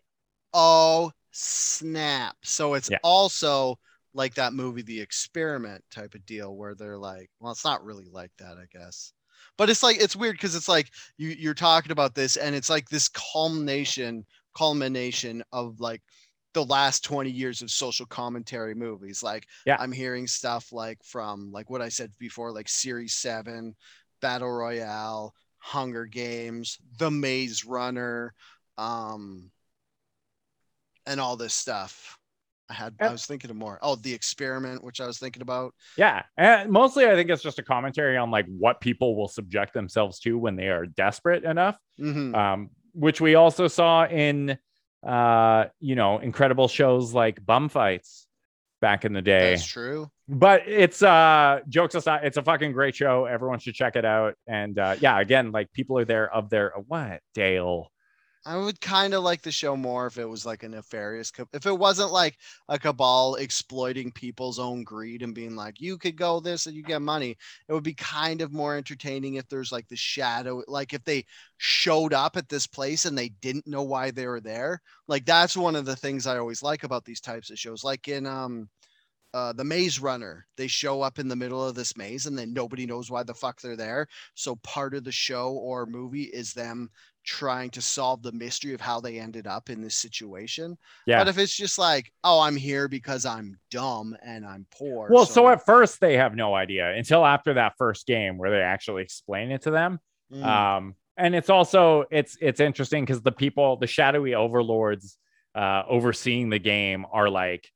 Oh, snap. So it's also like that movie, The Experiment type of deal, where they're like, well, it's not really like that, I guess. But it's like, it's weird because it's like you're talking about this, and it's like this culmination of like the last 20 years of social commentary movies. Like I'm hearing stuff like from like what I said before, like Series 7, Battle Royale, Hunger Games, The Maze Runner, and all this stuff. I was thinking of more. Oh, The Experiment, which I was thinking about. Yeah. And mostly I think it's just a commentary on like what people will subject themselves to when they are desperate enough. Which we also saw in, incredible shows like Bum Fights back in the day. That's true. But it's jokes aside, it's a fucking great show. Everyone should check it out. And again, like people are there of their what, Dale? I would kind of like the show more if it was like a nefarious, if it wasn't like a cabal exploiting people's own greed and being like, you could go this and you get money. It would be kind of more entertaining if there's like the shadow, like if they showed up at this place and they didn't know why they were there. Like that's one of the things I always like about these types of shows. Like in The Maze Runner, they show up in the middle of this maze and then nobody knows why the fuck they're there. So part of the show or movie is them trying to solve the mystery of how they ended up in this situation. But if it's just like, oh, I'm here because I'm dumb and I'm poor. Well, so at first they have no idea until after that first game where they actually explain it to them. And it's also, it's interesting because the people, the shadowy overlords overseeing the game are like,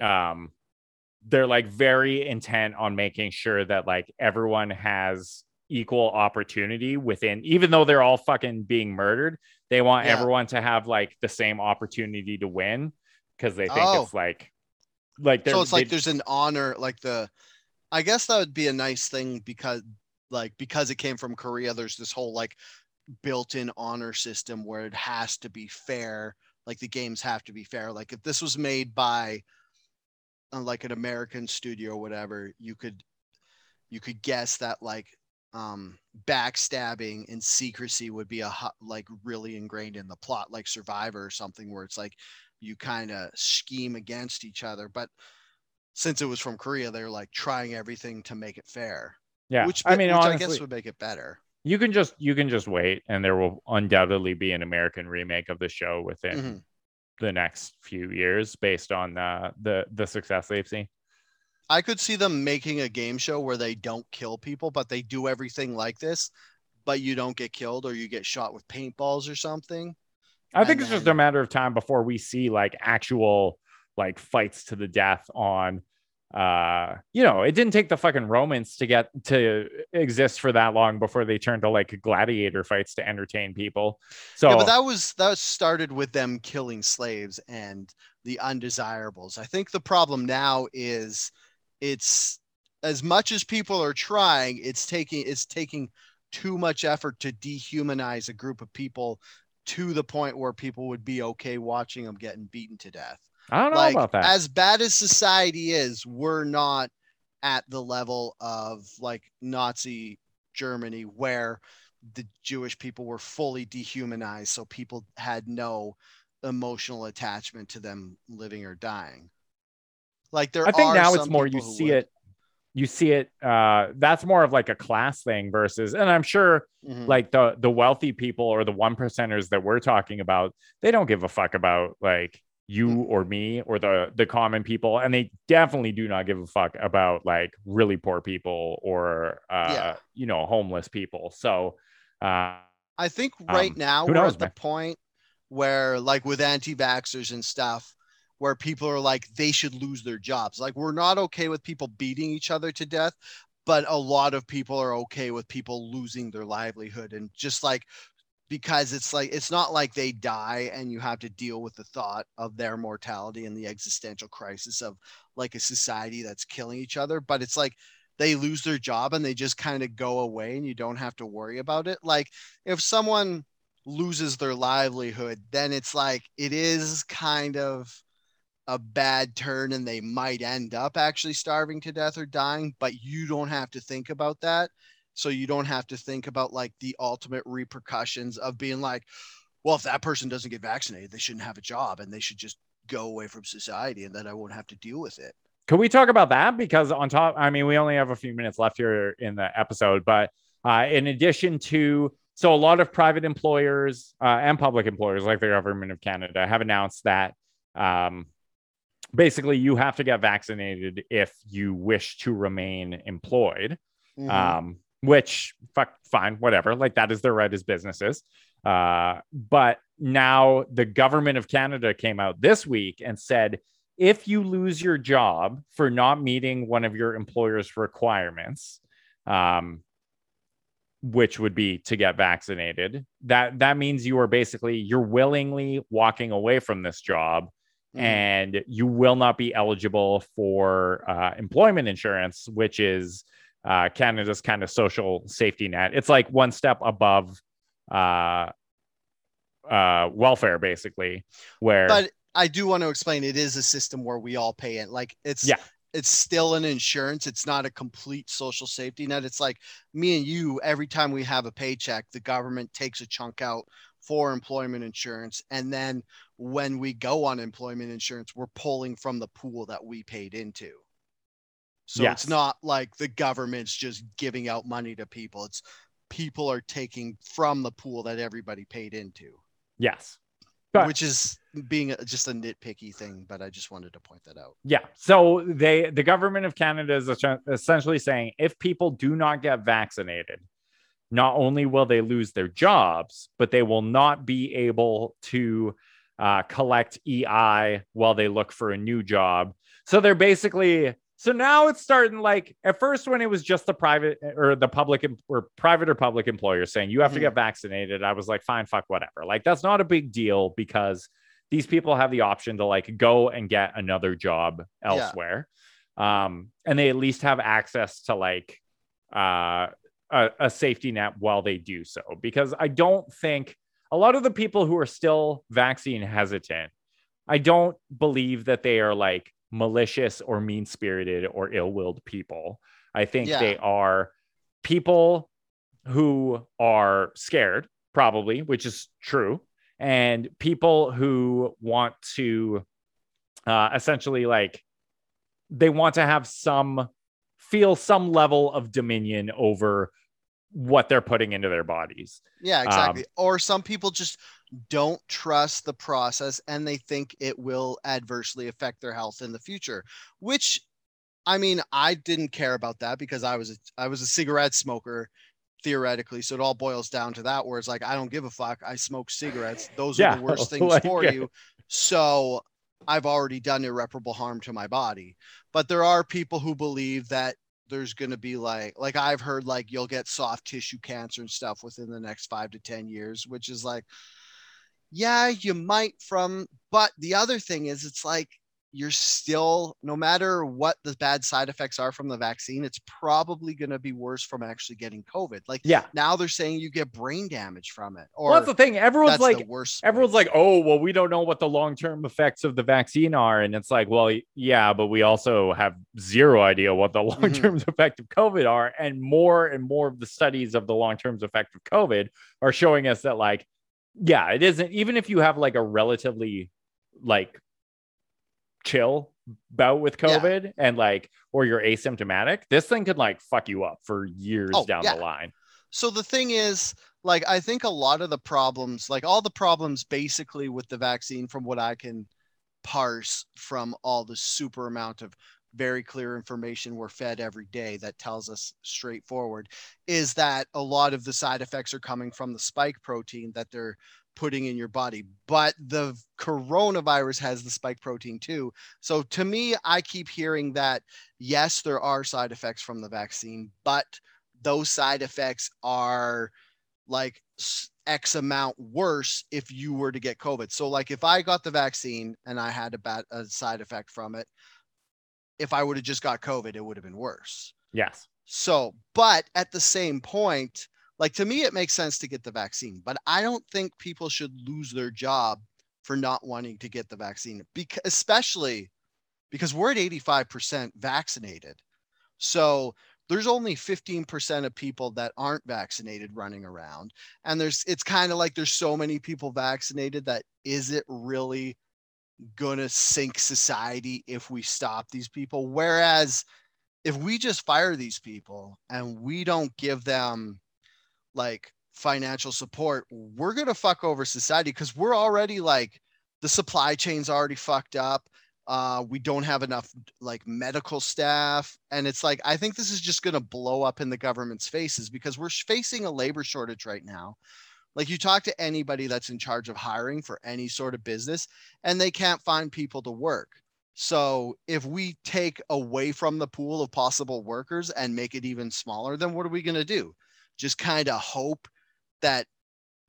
they're like very intent on making sure that like everyone has equal opportunity within, even though they're all fucking being murdered, they want everyone to have like the same opportunity to win, because they think it's like so it's like there's an honor, like the, I guess that would be a nice thing because it came from Korea. There's this whole like built-in honor system where it has to be fair, like the games have to be fair. Like if this was made by like an American studio or whatever, you could guess that like backstabbing and secrecy would be like really ingrained in the plot, like Survivor or something, where it's like you kind of scheme against each other. But since it was from Korea, they were like trying everything to make it fair. Yeah, which I mean, honestly, I guess would make it better. You can just wait, and there will undoubtedly be an American remake of the show within the next few years based on the success they've seen. I could see them making a game show where they don't kill people, but they do everything like this, but you don't get killed or you get shot with paintballs or something. I think it's just a matter of time before we see like actual like fights to the death on, it didn't take the fucking Romans to get to exist for that long before they turned to like gladiator fights to entertain people. So yeah, but that started with them killing slaves and the undesirables. I think the problem now is, it's as much as people are trying, it's taking too much effort to dehumanize a group of people to the point where people would be okay watching them getting beaten to death. I don't know about that. As bad as society is, we're not at the level of like Nazi Germany where the Jewish people were fully dehumanized, so people had no emotional attachment to them living or dying. Like there, I think now it's more you see it. That's more of like a class thing versus, and I'm sure like the wealthy people or the 1%ers that we're talking about, they don't give a fuck about like you or me or the common people, and they definitely do not give a fuck about like really poor people or you know, homeless people. So I think right now we're at the point where, like, with anti-vaxxers and stuff, where people are like, they should lose their jobs. Like, we're not okay with people beating each other to death, but a lot of people are okay with people losing their livelihood. And just like, because it's like, it's not like they die and you have to deal with the thought of their mortality and the existential crisis of like a society that's killing each other, but it's like, they lose their job and they just kind of go away and you don't have to worry about it. Like, if someone loses their livelihood, then it's like, it is kind of a bad turn and they might end up actually starving to death or dying, but you don't have to think about that. So you don't have to think about like the ultimate repercussions of being like, well, if that person doesn't get vaccinated, they shouldn't have a job and they should just go away from society, and then I won't have to deal with it. Can we talk about that? Because on top, I mean, we only have a few minutes left here in the episode, but in addition to, so a lot of private employers and public employers like the government of Canada have announced that basically you have to get vaccinated if you wish to remain employed, which fine, whatever. Like, that is their right as businesses. But now the government of Canada came out this week and said, if you lose your job for not meeting one of your employer's requirements, which would be to get vaccinated, that means you are basically, you're willingly walking away from this job, and you will not be eligible for employment insurance, which is Canada's kind of social safety net. It's like one step above welfare, basically, where... But I do want to explain, it is a system where we all pay in. Like, it's still an insurance. It's not a complete social safety net. It's like me and you, every time we have a paycheck, the government takes a chunk out for employment insurance. And then when we go on employment insurance, we're pulling from the pool that we paid into. So it's not like the government's just giving out money to people. It's people are taking from the pool that everybody paid into. Yes. Which is being just a nitpicky thing, but I just wanted to point that out. Yeah. So the government of Canada is essentially saying, if people do not get vaccinated, not only will they lose their jobs, but they will not be able to collect EI while they look for a new job. So they're basically, so now it's starting, like, at first when it was just the private or the public or private or public employers saying you have to get vaccinated, I was like, fine, fuck, whatever. Like, that's not a big deal because these people have the option to like go and get another job elsewhere. And they at least have access to like a safety net while they do so, because I don't think a lot of the people who are still vaccine hesitant, I don't believe that they are like malicious or mean-spirited or ill-willed people. I think they are people who are scared, probably, which is true, and people who want to essentially, like, they want to have some level of dominion over what they're putting into their bodies. Yeah, exactly. Or some people just don't trust the process and they think it will adversely affect their health in the future, which, I mean, I didn't care about that because I was a cigarette smoker theoretically. So it all boils down to that, where it's like, I don't give a fuck. I smoke cigarettes. Those are the worst things for you. So I've already done irreparable harm to my body. But there are people who believe that there's going to be like I've heard, like, you'll get soft tissue cancer and stuff within the next 5 to 10 years, which is like, yeah, you might but the other thing is, it's like, you're still, no matter what the bad side effects are from the vaccine, it's probably going to be worse from actually getting COVID. Like, now they're saying you get brain damage from it. Or, well, that's the thing. Everyone's like, oh, well, we don't know what the long-term effects of the vaccine are. And it's like, well, yeah, but we also have zero idea what the long-term effect of COVID are. And more of the studies of the long-term effect of COVID are showing us that, like, yeah, it isn't, even if you have like a relatively like chill bout with COVID and like, or you're asymptomatic, this thing could like fuck you up for years down the line. So the thing is, like, I think a lot of the problems, like all the problems basically with the vaccine, from what I can parse from all the super amount of very clear information we're fed every day that tells us straightforward is that a lot of the side effects are coming from the spike protein that they're putting in your body, but the coronavirus has the spike protein too. So to me, I keep hearing that, yes, there are side effects from the vaccine, but those side effects are like X amount worse if you were to get COVID. So like if I got the vaccine and I had a side effect from it, if I would have just got COVID, it would have been worse. Yes. So, but at the same point, like to me, it makes sense to get the vaccine, but I don't think people should lose their job for not wanting to get the vaccine, because, especially because we're at 85% vaccinated. So there's only 15% of people that aren't vaccinated running around. And it's kind of like there's so many people vaccinated that is it really going to sink society if we stop these people? Whereas if we just fire these people and we don't give them like financial support, we're going to fuck over society, because we're already like the supply chain's already fucked up. We don't have enough like medical staff. And it's like, I think this is just going to blow up in the government's faces, because we're facing a labor shortage right now. Like you talk to anybody that's in charge of hiring for any sort of business and they can't find people to work. So if we take away from the pool of possible workers and make it even smaller, then what are we going to do? Just kind of hope that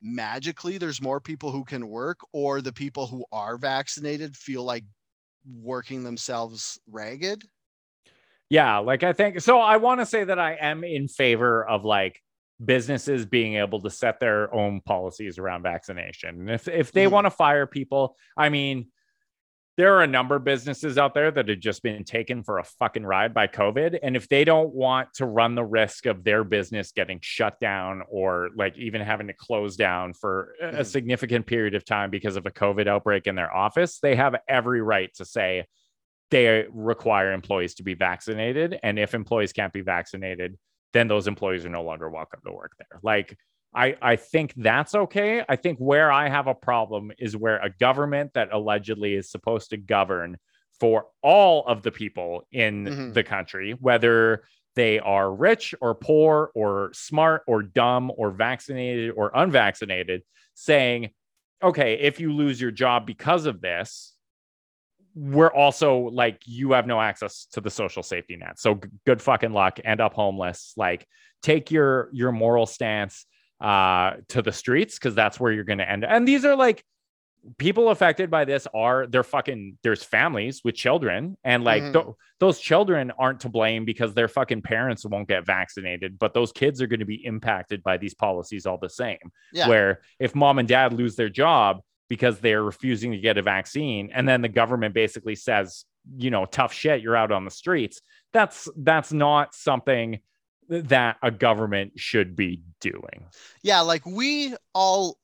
magically there's more people who can work, or the people who are vaccinated feel like working themselves ragged? Yeah, like I think so. I want to say that I am in favor of like businesses being able to set their own policies around vaccination. And if they want to fire people, I mean, there are a number of businesses out there that have just been taken for a fucking ride by COVID. And if they don't want to run the risk of their business getting shut down or like even having to close down for a significant period of time because of a COVID outbreak in their office, they have every right to say they require employees to be vaccinated. And if employees can't be vaccinated, then those employees are no longer welcome to work there. Like, I think that's okay. I think where I have a problem is where a government that allegedly is supposed to govern for all of the people in the country, whether they are rich or poor or smart or dumb or vaccinated or unvaccinated, saying, okay, if you lose your job because of this, we're also like, you have no access to the social safety net. So good fucking luck, end up homeless, like take your moral stance to the streets, because that's where you're going to end. And these are like people affected by this are they're fucking, there's families with children, and like those children aren't to blame because their fucking parents won't get vaccinated, but those kids are going to be impacted by these policies all the same. Yeah. Where if mom and dad lose their job because they're refusing to get a vaccine, and then the government basically says, you know, tough shit, you're out on the streets, that's not something that a government should be doing. Yeah, like we all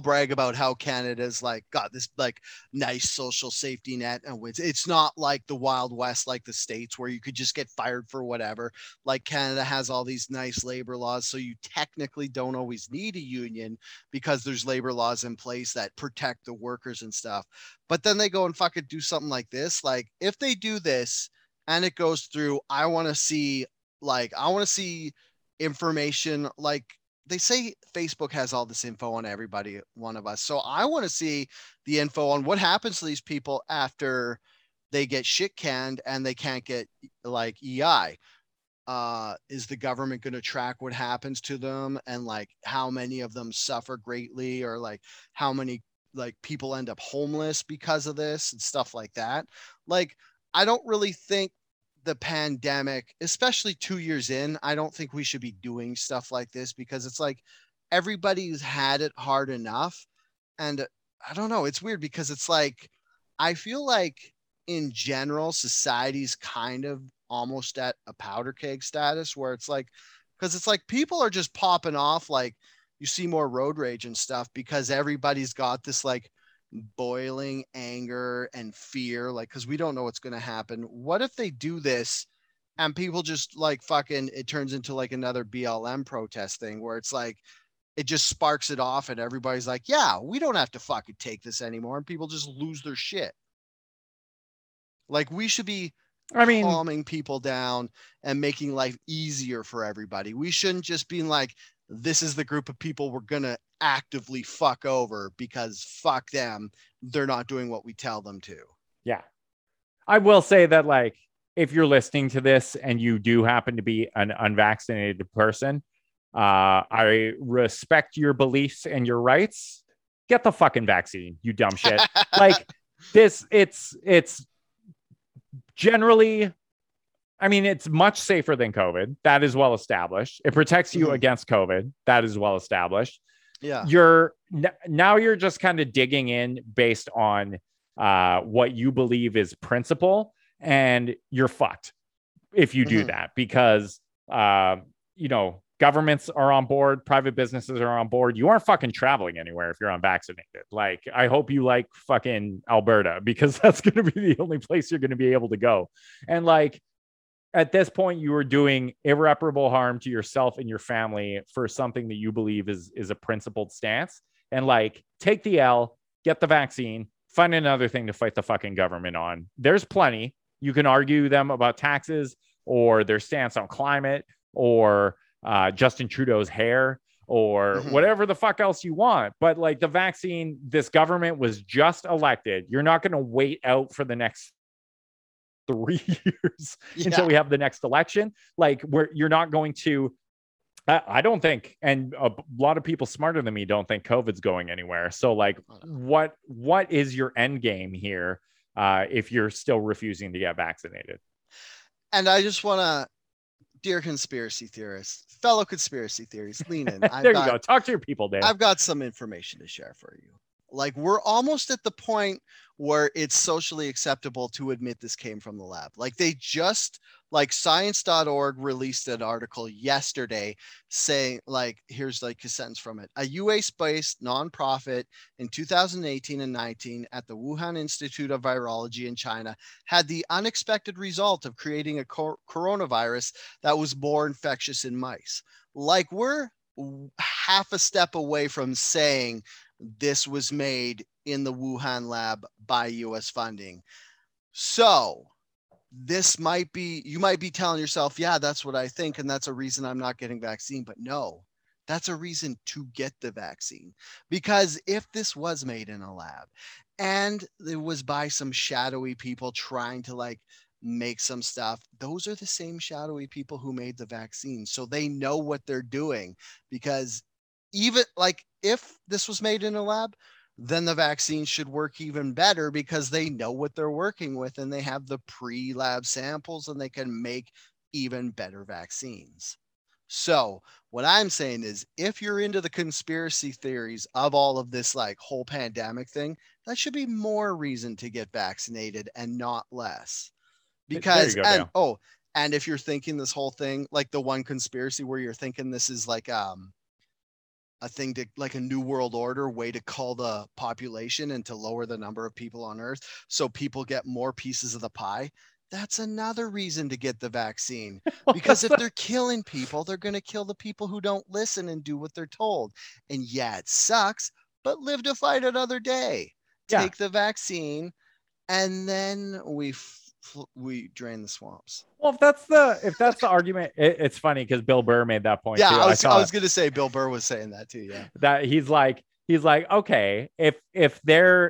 brag about how Canada's like got this like nice social safety net, and it's not like the Wild West like the States where you could just get fired for whatever. Like Canada has all these nice labor laws, so you technically don't always need a union because there's labor laws in place that protect the workers and stuff. But then they go and fucking do something like this. Like if they do this and it goes through, I want to see information. Like they say Facebook has all this info on everybody, one of us. So I want to see the info on what happens to these people after they get shit canned and they can't get like EI. Is the government going to track what happens to them, and like how many of them suffer greatly, or like how many like people end up homeless because of this and stuff like that? Like, I don't really think the pandemic, especially 2 years in, I don't think we should be doing stuff like this, because it's like everybody's had it hard enough. And I don't know, it's weird, because it's like, I feel like in general, society's kind of almost at a powder keg status where it's like, because it's like people are just popping off. Like you see more road rage and stuff because everybody's got this like boiling anger and fear, like because we don't know what's going to happen. What if they do this and people just like fucking, it turns into like another BLM protest thing where it's like it just sparks it off and everybody's like, yeah, we don't have to fucking take this anymore, and people just lose their shit? Like, we should be calming people down and making life easier for everybody. We shouldn't just be like, this is the group of people we're going to actively fuck over because fuck them. They're not doing what we tell them to. Yeah. I will say that, like, if you're listening to this and you do happen to be an unvaccinated person, I respect your beliefs and your rights. Get the fucking vaccine, you dumb shit. Like, this, it's generally, I mean, it's much safer than COVID. That is well established. It protects you against COVID. That is well established. Yeah. Now you're just kind of digging in based on what you believe is principle, and you're fucked if you do that, because governments are on board, private businesses are on board. You aren't fucking traveling anywhere if you're unvaccinated. Like, I hope you like fucking Alberta, because that's going to be the only place you're going to be able to go. And like, at this point, you are doing irreparable harm to yourself and your family for something that you believe is a principled stance. And like, take the L, get the vaccine, find another thing to fight the fucking government on. There's plenty. You can argue them about taxes or their stance on climate or Justin Trudeau's hair or whatever the fuck else you want. But like, the vaccine, this government was just elected. You're not going to wait out for the next 3 years until we have the next election. Like, you're not going to, I don't think, and a lot of people smarter than me don't think COVID's going anywhere. So like, what is your end game here if you're still refusing to get vaccinated? And I just want to, dear conspiracy theorists, fellow conspiracy theories, lean in. There you go. Talk to your people, Dave. I've got some information to share for you. Like, we're almost at the point where it's socially acceptable to admit this came from the lab. Like, they just, like, science.org released an article yesterday saying, like, here's like a sentence from it. A US-based nonprofit in 2018 and 19 at the Wuhan Institute of Virology in China had the unexpected result of creating a coronavirus that was more infectious in mice. Like, we're half a step away from saying this was made in the Wuhan lab by US funding. So this might be, you might be telling yourself, yeah, that's what I think, and that's a reason I'm not getting vaccine. But no, that's a reason to get the vaccine. Because if this was made in a lab and it was by some shadowy people trying to like make some stuff, those are the same shadowy people who made the vaccine. So they know what they're doing, because even like, if this was made in a lab, then the vaccine should work even better, because they know what they're working with and they have the pre-lab samples and they can make even better vaccines. So what I'm saying is, if you're into the conspiracy theories of all of this, like, whole pandemic thing, that should be more reason to get vaccinated and not less. Because, and if you're thinking this whole thing, like the one conspiracy where you're thinking this is like, a thing to like a new world order way to cull the population and to lower the number of people on earth so people get more pieces of the pie, that's another reason to get the vaccine. Because if they're killing people, they're going to kill the people who don't listen and do what they're told. And yeah, it sucks, but live to fight another day. Yeah. Take the vaccine, and then we drain the swamps. Well, if that's the argument, it's funny because Bill Burr made that point. Yeah, too. I was going to say Bill Burr was saying that too. Yeah, that he's like, okay, if the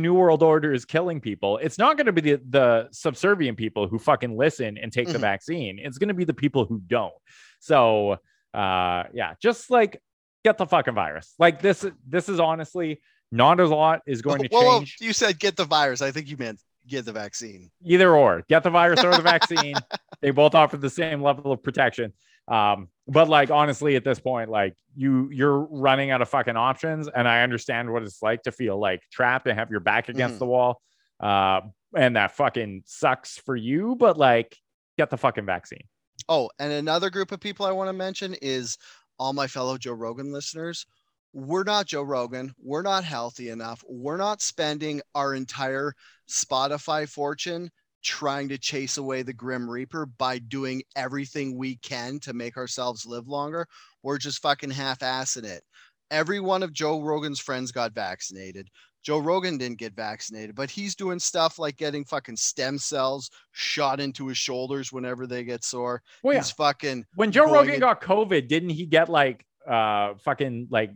New World Order is killing people, it's not going to be the subservient people who fucking listen and take the vaccine. It's going to be the people who don't. So yeah, just like get the fucking virus. Like this is honestly not a lot is going to change. Well, you said get the virus. I think you meant get the vaccine. Either or, get the virus or the vaccine. They both offer the same level of protection. But like, honestly, at this point, like you're running out of fucking options. And I understand what it's like to feel like trapped and have your back against the wall. And that fucking sucks for you, but like, get the fucking vaccine. Oh, and another group of people I want to mention is all my fellow Joe Rogan listeners. We're not Joe Rogan. We're not healthy enough. We're not spending our entire Spotify fortune trying to chase away the Grim Reaper by doing everything we can to make ourselves live longer. We're just fucking half-assing it. Every one of Joe Rogan's friends got vaccinated. Joe Rogan didn't get vaccinated, but he's doing stuff like getting fucking stem cells shot into his shoulders whenever they get sore. Well, yeah. He's fucking. When Joe Rogan got COVID, didn't he get like fucking like,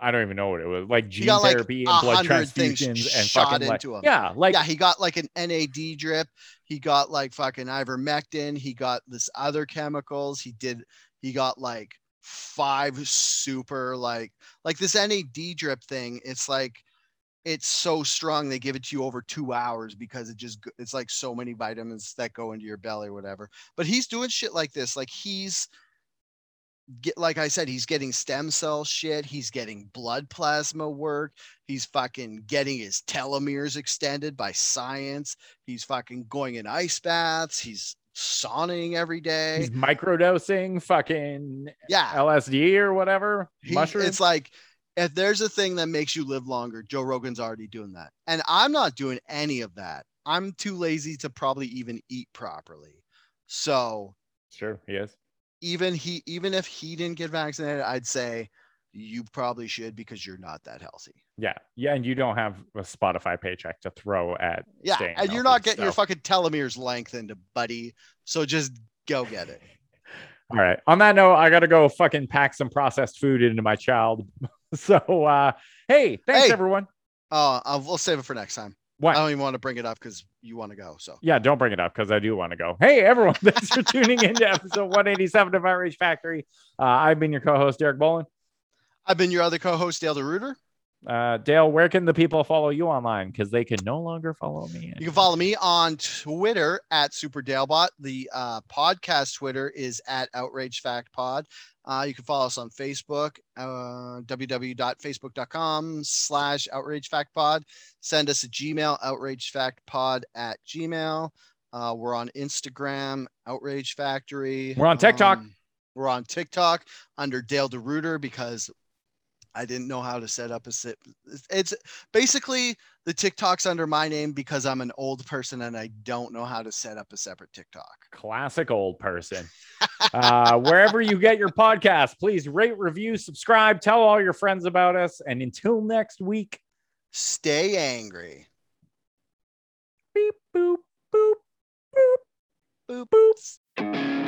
I don't even know what it was, like gene therapy and blood transfusions and shot into him. Yeah, like yeah, he got like an NAD drip. He got like fucking ivermectin. He got this other chemicals. He got like 5 super like this NAD drip thing. It's like, it's so strong they give it to you over 2 hours because it's like so many vitamins that go into your belly or whatever. But he's doing shit like this. Like like I said, he's getting stem cell shit. He's getting blood plasma work. He's fucking getting his telomeres extended by science. He's fucking going in ice baths. He's sauning every day. He's microdosing fucking LSD or whatever. Mushrooms. It's like, if there's a thing that makes you live longer, Joe Rogan's already doing that. And I'm not doing any of that. I'm too lazy to probably even eat properly. So sure, he is. Even if he didn't get vaccinated, I'd say you probably should, because you're not that healthy. Yeah. Yeah. And you don't have a Spotify paycheck to throw at. Yeah. And you're not getting your fucking telomeres lengthened, buddy. So just go get it. All right. On that note, I got to go fucking pack some processed food into my child. So, hey, thanks everyone. We'll save it for next time. What? I don't even want to bring it up because you want to go. So yeah, don't bring it up because I do want to go. Hey, everyone, thanks for tuning in to episode 187 of Outrage Factory. I've been your co-host, Derek Boland. I've been your other co-host, Dale DeRuiter. Dale, where can the people follow you online? Because they can no longer follow me anymore. You can follow me on Twitter at SuperDaleBot. The podcast Twitter is at Outrage Fact Pod. You can follow us on Facebook, www.facebook.com/outragefactpod. Send us a Gmail, outragefactpod@gmail. We're on Instagram, Outrage Factory. We're on TikTok. We're on TikTok under Dale DeRuiter because I didn't know how to set up a sit. It's basically the TikTok's under my name because I'm an old person and I don't know how to set up a separate TikTok. Classic old person. Wherever you get your podcast, please rate, review, subscribe, tell all your friends about us. And until next week, stay angry. Beep, boop, boop, boop, boop, boop.